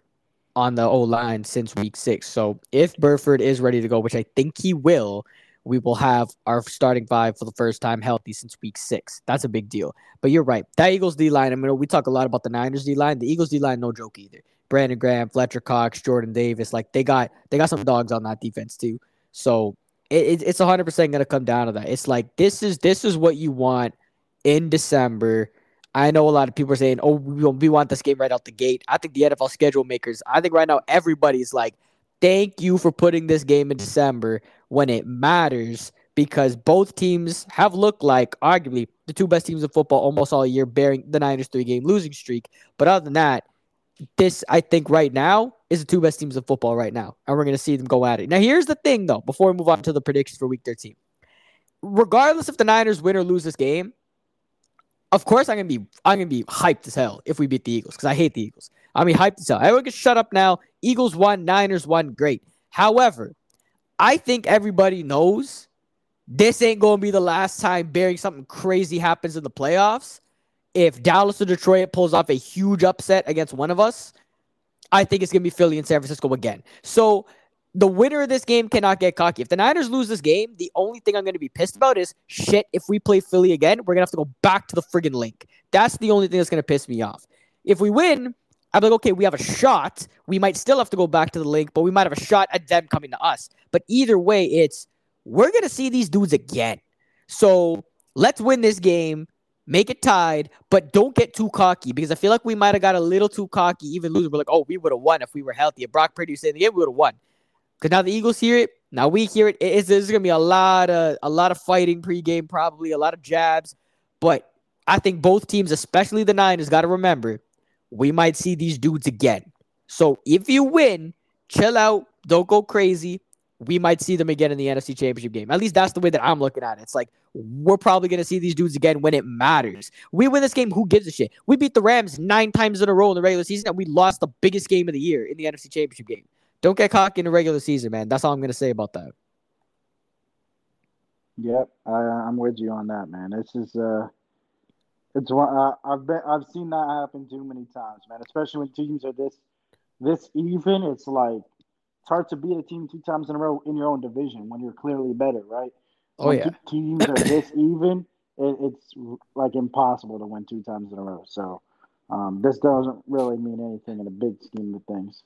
on the O-line since week 6. So if Burford is ready to go, which I think he will, we will have our starting five for the first time healthy since week 6. That's a big deal. But you're right. That Eagles D-line, I mean, we talk a lot about the Niners D-line. The Eagles D-line, no joke either. Brandon Graham, Fletcher Cox, Jordan Davis, like they got some dogs on that defense too. So it's 100% going to come down to that. It's like this is what you want in December. I know a lot of people are saying, oh, we want this game right out the gate. I think the NFL schedule makers, I think right now everybody's like, thank you for putting this game in December when it matters, because both teams have looked like arguably the two best teams in football almost all year, bearing the Niners 3-game losing streak. But other than that, this, I think right now, is the two best teams in football right now, and we're going to see them go at it. Now, here's the thing, though, before we move on to the predictions for Week 13. Regardless if the Niners win or lose this game, of course, I'm gonna be hyped as hell if we beat the Eagles, because I hate the Eagles. I mean, hyped as hell. Everyone can shut up now. Eagles won, Niners won, great. However, I think everybody knows this ain't gonna be the last time bearing something crazy happens in the playoffs. If Dallas or Detroit pulls off a huge upset against one of us, I think it's gonna be Philly and San Francisco again. So the winner of this game cannot get cocky. If the Niners lose this game, the only thing I'm going to be pissed about is, shit, if we play Philly again, we're going to have to go back to the friggin' link. That's the only thing that's going to piss me off. If we win, I'm like, okay, we have a shot. We might still have to go back to the link, but we might have a shot at them coming to us. But either way, it's, we're going to see these dudes again. So let's win this game, make it tied, but don't get too cocky, because I feel like we might have got a little too cocky even losing. We're like, oh, we would have won if we were healthy. If Brock Purdy was in the game, we would have won. Because now the Eagles hear it. Now we hear it. There's going to be a lot of fighting pregame, probably a lot of jabs. But I think both teams, especially the Niners, got to remember, we might see these dudes again. So if you win, chill out. Don't go crazy. We might see them again in the NFC Championship game. At least that's the way that I'm looking at it. It's like, we're probably going to see these dudes again when it matters. We win this game, who gives a shit? We beat the Rams 9 times in a row in the regular season, and we lost the biggest game of the year in the NFC Championship game. Don't get cocky in the regular season, man. That's all I'm going to say about that. Yep, I'm with you on that, man. This is it's one I've seen that happen too many times, man. Especially when teams are this even, it's like it's hard to beat a team 2 times in a row in your own division when you're clearly better, right? Oh when yeah. Teams are this even, it's like impossible to win 2 times in a row. So this doesn't really mean anything in the big scheme of things.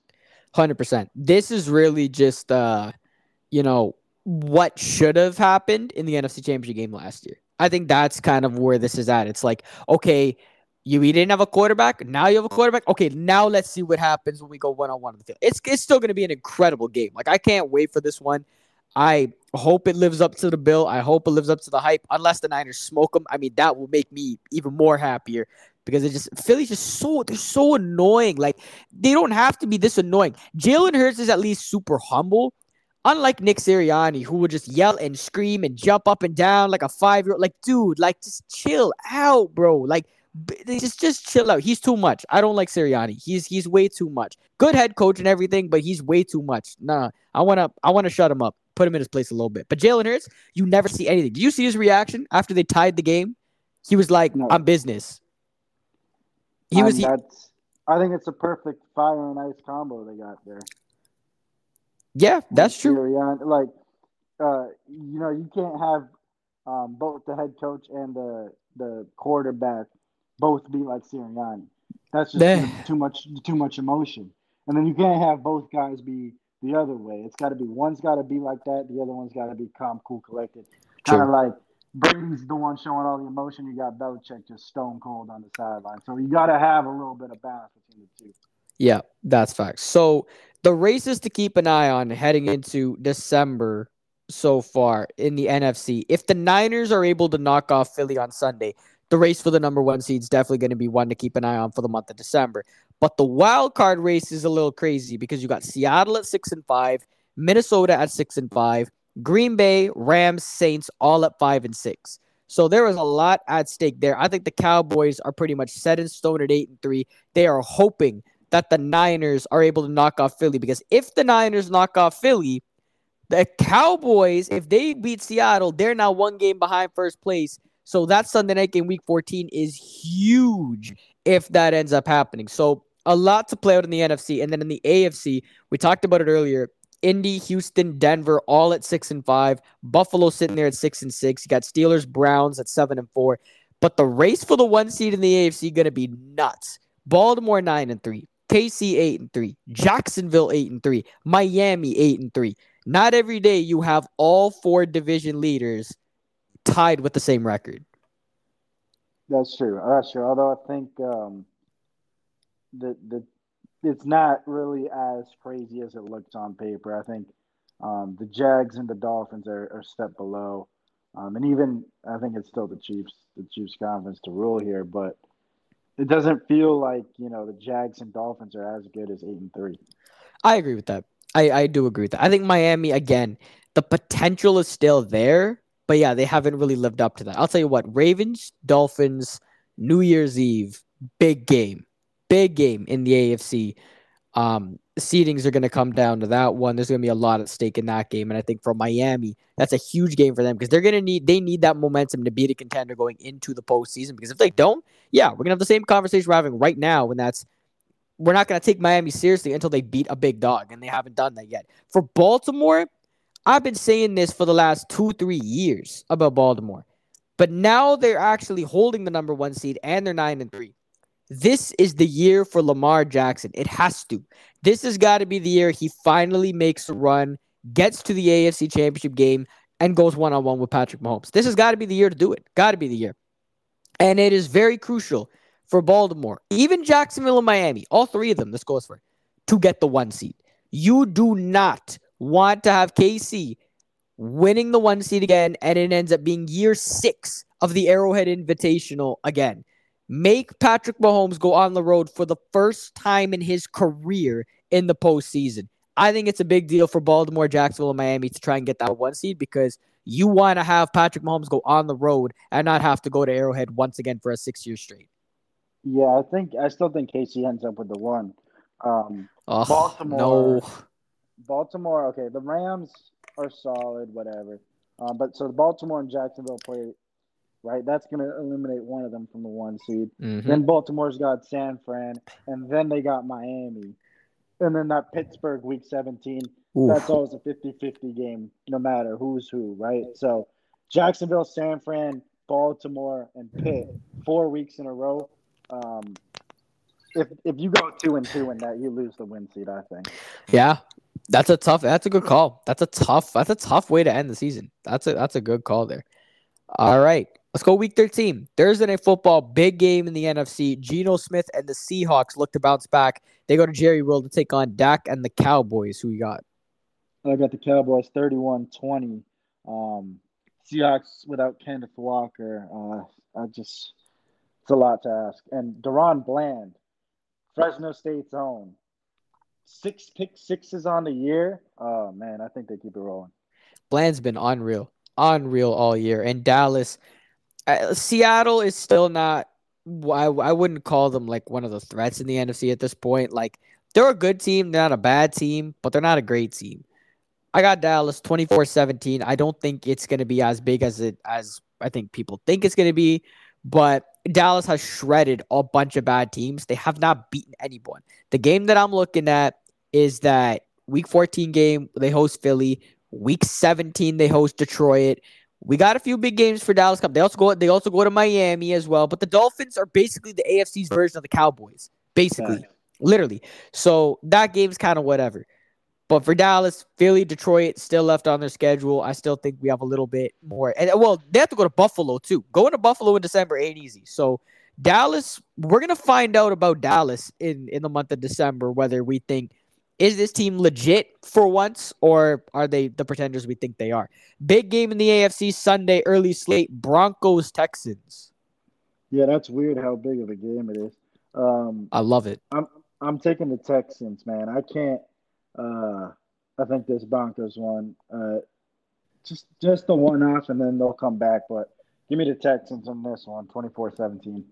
100%. This is really just, what should have happened in the NFC Championship game last year. I think that's kind of where this is at. It's like, okay, you didn't have a quarterback. Now you have a quarterback. Okay, now let's see what happens when we go one-on-one on the field. It's still going to be an incredible game. Like, I can't wait for this one. I hope it lives up to the bill. I hope it lives up to the hype, unless the Niners smoke them. I mean, that will make me even more happier. Because Philly's just they're so annoying. Like, they don't have to be this annoying. Jalen Hurts is at least super humble. Unlike Nick Sirianni, who would just yell and scream and jump up and down like a 5-year-old. Like, dude, like, just chill out, bro. Like, just chill out. He's too much. I don't like Sirianni. He's way too much. Good head coach and everything, but he's way too much. Nah, I wanna shut him up. Put him in his place a little bit. But Jalen Hurts, you never see anything. Did you see his reaction after they tied the game? He was like, no. I'm business. I think it's a perfect fire and ice combo they got there. Yeah, that's true. Like, you can't have both the head coach and the quarterback both be like Sirianni. That's just too much emotion. And then you can't have both guys be the other way. It's got to be, one's got to be like that, the other one's got to be calm, cool, collected. Kind of like, Brady's the one showing all the emotion. You got Belichick just stone cold on the sideline. So you got to have a little bit of balance between the two. Yeah, that's facts. So the races to keep an eye on heading into December so far in the NFC. If the Niners are able to knock off Philly on Sunday, the race for the number 1 seed is definitely going to be one to keep an eye on for the month of December. But the wild card race is a little crazy because you got Seattle at 6-5, Minnesota at 6-5, Green Bay, Rams, Saints, all at 5-6. So there is a lot at stake there. I think the Cowboys are pretty much set in stone at 8-3. They are hoping that the Niners are able to knock off Philly, because if the Niners knock off Philly, the Cowboys, if they beat Seattle, they're now 1 game behind first place. So that Sunday night game, Week 14, is huge if that ends up happening. So a lot to play out in the NFC. And then in the AFC, we talked about it earlier. Indy, Houston, Denver, all at 6-5. Buffalo sitting there at 6-6. You got Steelers, Browns at 7-4. But the race for the one seed in the AFC going to be nuts. Baltimore 9-3, KC 8-3, Jacksonville 8-3, Miami 8-3. Not every day you have all four division leaders tied with the same record. That's true. That's true. Although I think it's not really as crazy as it looks on paper. I think the Jags and the Dolphins are a step below. And even I think it's still the Chiefs conference to rule here, but it doesn't feel like, you know, the Jags and Dolphins are as good as 8-3. I agree with that. I do agree with that. I think Miami, again, the potential is still there, but yeah, they haven't really lived up to that. I'll tell you what, Ravens, Dolphins, New Year's Eve, big game in the AFC. Seedings are going to come down to that one. There's going to be a lot at stake in that game, and I think for Miami, that's a huge game for them because they're going to need that momentum to beat a contender going into the postseason. Because if they don't, yeah, we're going to have the same conversation we're having right now, and that's we're not going to take Miami seriously until they beat a big dog, and they haven't done that yet. For Baltimore, I've been saying this for the last 2-3 years about Baltimore, but now they're actually holding the number one seed, and they're 9-3. This is the year for Lamar Jackson. It has to. This has got to be the year he finally makes a run, gets to the AFC Championship game, and goes one-on-one with Patrick Mahomes. This has got to be the year to do it. Got to be the year. And it is very crucial for Baltimore, even Jacksonville and Miami, all three of them, this goes for, to get the one seed. You do not want to have KC winning the one seed again, and it ends up being year 6 of the Arrowhead Invitational again. Make Patrick Mahomes go on the road for the first time in his career in the postseason. I think it's a big deal for Baltimore, Jacksonville, and Miami to try and get that one seed because you want to have Patrick Mahomes go on the road and not have to go to Arrowhead once again for a 6-year straight. Yeah, I still think KC ends up with the one. Baltimore, okay, the Rams are solid, whatever. But so the Baltimore and Jacksonville play – right, that's going to eliminate one of them from the one seed. Mm-hmm. Then Baltimore's got San Fran, and then they got Miami. And then that Pittsburgh Week 17, oof, that's always a 50-50 game, no matter who's who, right? So Jacksonville, San Fran, Baltimore, and Pitt, 4 weeks in a row. If you go 2-2 in that, you lose the win seed, I think. Yeah, that's a good call. That's a tough way to end the season. That's a good call there. All right. Let's go Week 13. Thursday Night Football, big game in the NFC. Geno Smith and the Seahawks look to bounce back. They go to Jerry World to take on Dak and the Cowboys. Who you got? I got the Cowboys 31-20. Seahawks without Kenneth Walker. It's a lot to ask. And Deron Bland, Fresno State's own. 6 pick-sixes on the year. Oh, man, I think they keep it rolling. Bland's been unreal all year. And Dallas... Seattle is still not – I wouldn't call them, like, one of the threats in the NFC at this point. Like, they're a good team. They're not a bad team, but they're not a great team. I got Dallas 24-17. I don't think it's going to be as big as I think people think it's going to be, but Dallas has shredded a bunch of bad teams. They have not beaten anyone. The game that I'm looking at is that Week 14 game, they host Philly. Week 17, they host Detroit. We got a few big games for Dallas. They also go to Miami as well. But the Dolphins are basically the AFC's version of the Cowboys. Basically. Yeah. Literally. So that game's kind of whatever. But for Dallas, Philly, Detroit, still left on their schedule. I still think we have a little bit more. And well, they have to go to Buffalo, too. Going to Buffalo in December ain't easy. So Dallas, we're going to find out about Dallas in the month of December, whether we think, is this team legit for once, or are they the pretenders we think they are? Big game in the AFC Sunday, early slate, Broncos-Texans. Yeah, that's weird how big of a game it is. I love it. I'm taking the Texans, man. I can't I think this Broncos one. Just the one-off, and then they'll come back. But give me the Texans on this one, 24-17.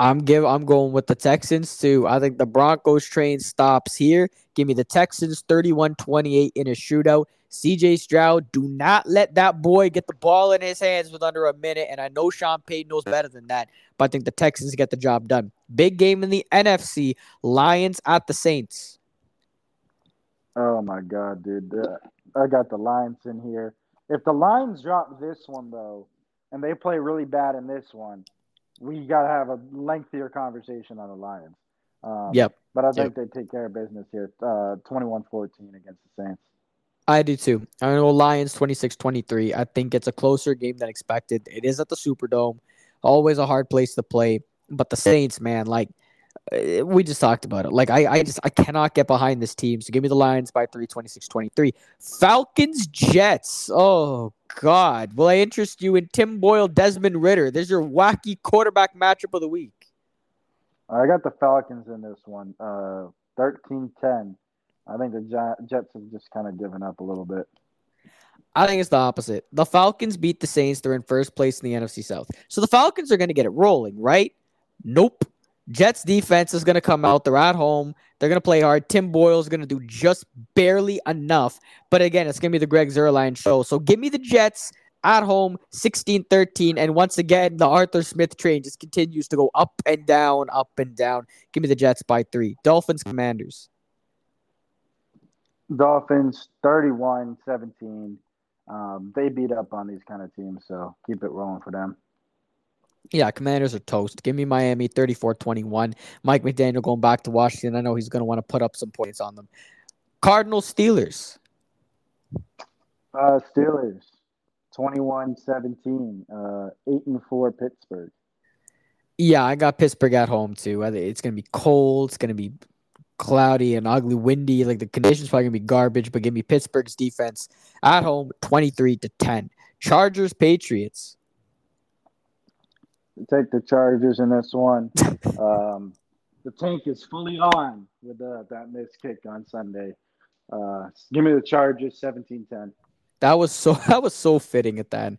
I'm going with the Texans, too. I think the Broncos train stops here. Give me the Texans, 31-28 in a shootout. CJ Stroud, do not let that boy get the ball in his hands with under a minute, and I know Sean Payton knows better than that, but I think the Texans get the job done. Big game in the NFC, Lions at the Saints. Oh, my God, dude. I got the Lions in here. If the Lions drop this one, though, and they play really bad in this one, we got to have a lengthier conversation on the Lions. Yep. But I think they take care of business here, 21-14 against the Saints. I do too. I know Lions 26-23. I think it's a closer game than expected. It is at the Superdome. Always a hard place to play. But the Saints, man, like, we just talked about it. Like, I cannot get behind this team. So give me the Lions by 3, 26-23. Falcons, Jets. Oh, God. Will I interest you in Tim Boyle, Desmond Ridder? There's your wacky quarterback matchup of the week. I got the Falcons in this one, 13-10. I think the Jets have just kind of given up a little bit. I think it's the opposite. The Falcons beat the Saints. They're in first place in the NFC South. So the Falcons are going to get it rolling, right? Nope. Jets defense is going to come out. They're at home. They're going to play hard. Tim Boyle is going to do just barely enough. But again, it's going to be the Greg Zuerlein show. So give me the Jets at home, 16-13. And once again, the Arthur Smith train just continues to go up and down, up and down. Give me the Jets by 3. Dolphins, Commanders. Dolphins, 31-17. They beat up on these kind of teams, so keep it rolling for them. Yeah, Commanders are toast. Give me Miami 34-21. Mike McDaniel going back to Washington. I know he's going to want to put up some points on them. Cardinals, Steelers. Steelers 21-17. 8-4 Pittsburgh. Yeah, I got Pittsburgh at home too. It's going to be cold. It's going to be cloudy and ugly, windy. Like the conditions probably going to be garbage. But give me Pittsburgh's defense at home, 23-10. Chargers, Patriots. Take the Chargers in this one. The tank is fully on with that missed kick on Sunday. Give me the Chargers, 17-10. That was so fitting at that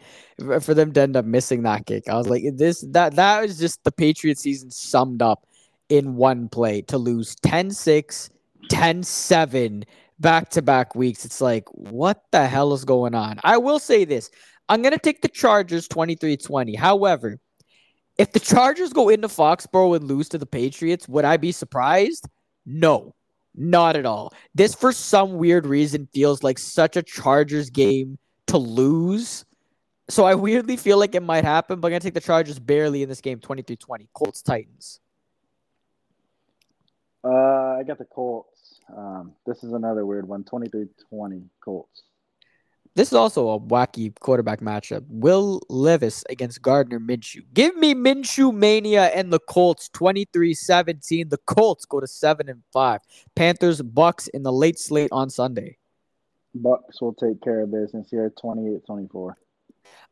for them to end up missing that kick. I was like, that was just the Patriots season summed up in one play to lose 10-6, 10-7 back-to-back weeks. It's like, what the hell is going on? I will say this. I'm going to take the Chargers 23-20. However, if the Chargers go into Foxborough and lose to the Patriots, would I be surprised? No, not at all. This, for some weird reason, feels like such a Chargers game to lose. So I weirdly feel like it might happen, but I'm going to take the Chargers barely in this game, 23-20. Colts, Titans. I got the Colts. This is another weird one, 23-20 Colts. This is also a wacky quarterback matchup. Will Levis against Gardner Minshew. Give me Minshew Mania and the Colts 23-17. The Colts go to 7-5. Panthers, Bucks in the late slate on Sunday. Bucks will take care of business here, 28-24.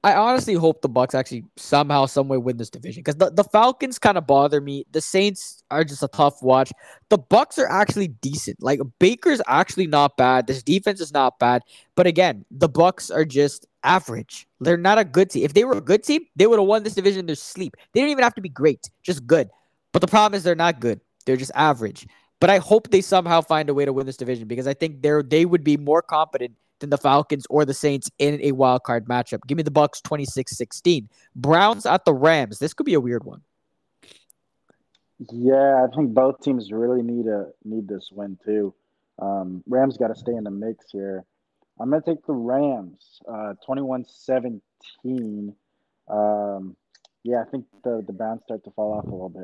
I honestly hope the Bucks actually somehow, someway win this division because the Falcons kind of bother me. The Saints are just a tough watch. The Bucks are actually decent. Like Baker's actually not bad. This defense is not bad. But again, the Bucks are just average. They're not a good team. If they were a good team, they would have won this division in their sleep. They don't even have to be great, just good. But the problem is they're not good. They're just average. But I hope they somehow find a way to win this division because I think they would be more competent than the Falcons or the Saints in a wild card matchup. Give me the Bucks 26-16. Browns at the Rams. This could be a weird one. Yeah, I think both teams really need this win too. Rams got to stay in the mix here. I'm going to take the Rams 21-17. Yeah, I think the Browns start to fall off a little bit.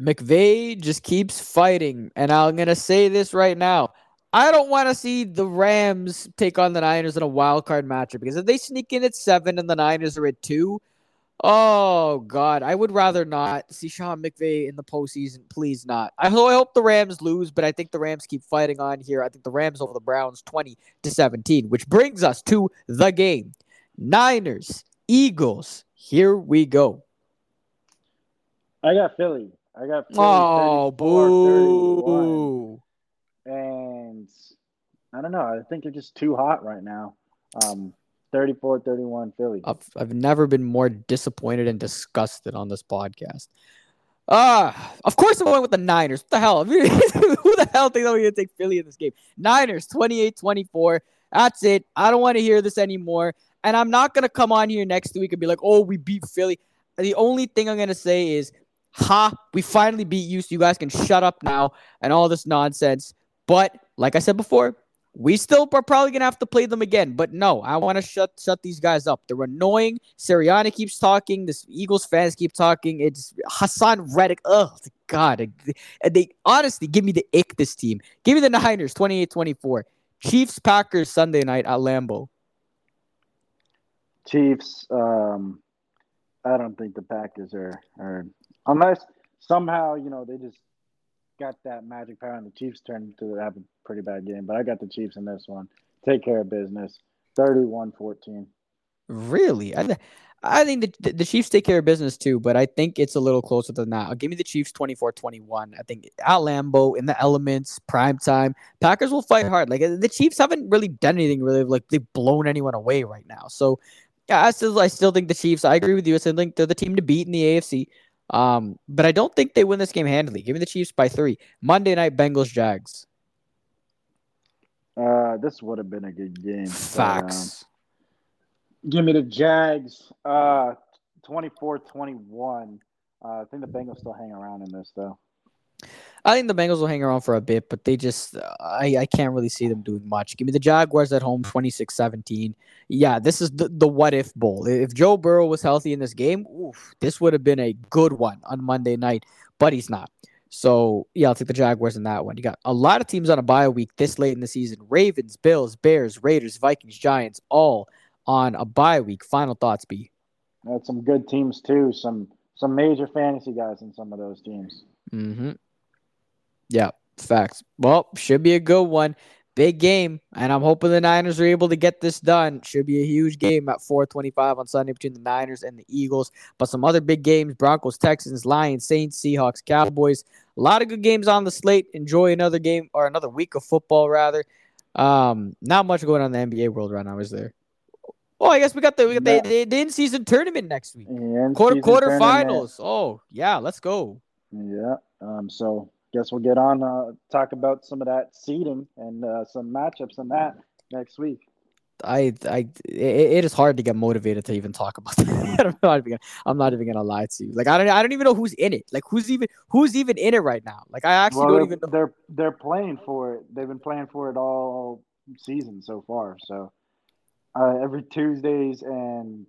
McVay just keeps fighting, and I'm going to say this right now. I don't want to see the Rams take on the Niners in a wild card matchup because if they sneak in at 7 and the Niners are at 2, oh, God, I would rather not see Sean McVay in the postseason. Please not. I hope the Rams lose, but I think the Rams keep fighting on here. I think the Rams over the Browns 20-17, which brings us to the game. Niners, Eagles, here we go. I got Philly. Oh, boo. 31. And I don't know. I think they're just too hot right now. 34-31 Philly. I've never been more disappointed and disgusted on this podcast. Of course I'm going with the Niners. What the hell? Who the hell thinks I'm going to take Philly in this game? Niners, 28-24. That's it. I don't want to hear this anymore. And I'm not going to come on here next week and be like, oh, we beat Philly. The only thing I'm going to say is, we finally beat you, so you guys can shut up now and all this nonsense. But like I said before, We still are probably going to have to play them again, but no, I want to shut these guys up. They're annoying. Sirianni keeps talking. This Eagles fans keep talking. It's Hassan Reddick. Oh, God. They honestly give me the ick, this team. Give me the Niners, 28-24. Chiefs-Packers Sunday night at Lambeau. Chiefs, I don't think the Packers are – unless somehow, you know, they just – got that magic power, and the Chiefs turned to have a pretty bad game, but I got the Chiefs in this one. Take care of business, 31-14. Really? I think the Chiefs take care of business too, but I think it's a little closer than that. Give me the Chiefs 24-21. I think at Lambeau, in the elements, prime time, Packers will fight hard. Like, the Chiefs haven't really done anything really. Like, they've blown anyone away right now. So, yeah, I still think the Chiefs, I agree with you. I still think they're the team to beat in the AFC. But I don't think they win this game handily. Give me the Chiefs by 3. Monday night, Bengals-Jags. This would have been a good game. Facts. Give me the Jags, 24-21. I think the Bengals still hang around in this, though. I think the Bengals will hang around for a bit, but they just I can't really see them doing much. Give me the Jaguars at home, 26-17. Yeah, this is the what-if bowl. If Joe Burrow was healthy in this game, oof, this would have been a good one on Monday night, but he's not. So, yeah, I'll take the Jaguars in that one. You got a lot of teams on a bye week this late in the season. Ravens, Bills, Bears, Raiders, Vikings, Giants, all on a bye week. Final thoughts, B. That's some good teams, too. Some major fantasy guys in some of those teams. Mm-hmm. Yeah, facts. Well, should be a good one. Big game, and I'm hoping the Niners are able to get this done. Should be a huge game at 4:25 on Sunday between the Niners and the Eagles. But some other big games, Broncos, Texans, Lions, Saints, Seahawks, Cowboys. A lot of good games on the slate. Enjoy another game, or another week of football, rather. Not much going on in the NBA world right now, is there? Oh, I guess we got the in-season tournament next week. Quarterfinals. Oh, yeah, let's go. Yeah, so... Guess we'll get on, talk about some of that seeding and some matchups on that next week. It is hard to get motivated to even talk about that. I'm not even gonna lie to you. Like, I don't even know who's in it. Like, who's even in it right now? Like, I actually don't even know. They're playing for it. They've been playing for it all season so far. So every Tuesdays and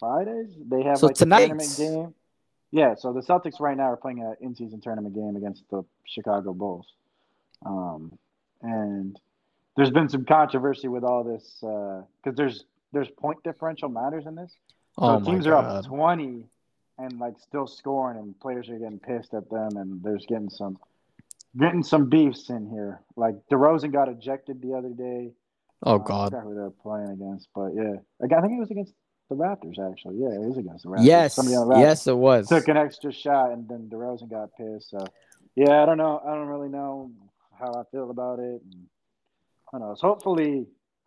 Fridays they have a tournament game. Yeah, so the Celtics right now are playing an in-season tournament game against the Chicago Bulls. And there's been some controversy with all this because there's point differential matters in this. So teams are up 20 and like still scoring, and players are getting pissed at them, and there's getting some beefs in here. Like, DeRozan got ejected the other day. I forgot who they're playing against, but yeah, I think it was against the Raptors, actually. Yeah, it was against the Raptors. Yes, somebody on the Raptors it was. Took an extra shot, and then DeRozan got pissed. So, yeah, I don't know. I don't really know how I feel about it. And I don't know. So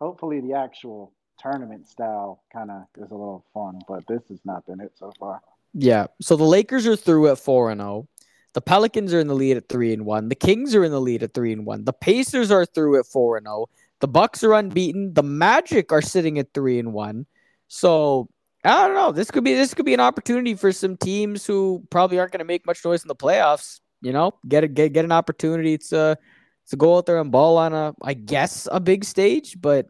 hopefully the actual tournament style kind of is a little fun, but this has not been it so far. Yeah. So the Lakers are through at 4-0. The Pelicans are in the lead at 3-1. The Kings are in the lead at 3-1. The Pacers are through at 4-0. The Bucks are unbeaten. The Magic are sitting at 3-1. So I don't know. This could be an opportunity for some teams who probably aren't going to make much noise in the playoffs. You know, get an opportunity. It's to go out there and ball on a big stage. But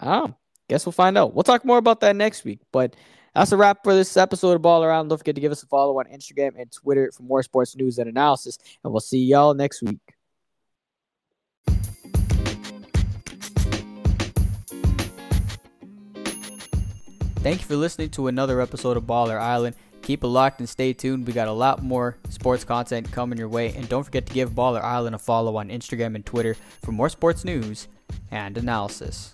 I don't know. Guess we'll find out. We'll talk more about that next week. But that's a wrap for this episode of Ball Around. Don't forget to give us a follow on Instagram and Twitter for more sports news and analysis. And we'll see y'all next week. Thank you for listening to another episode of Baller Island. Keep it locked and stay tuned. We got a lot more sports content coming your way. And don't forget to give Baller Island a follow on Instagram and Twitter for more sports news and analysis.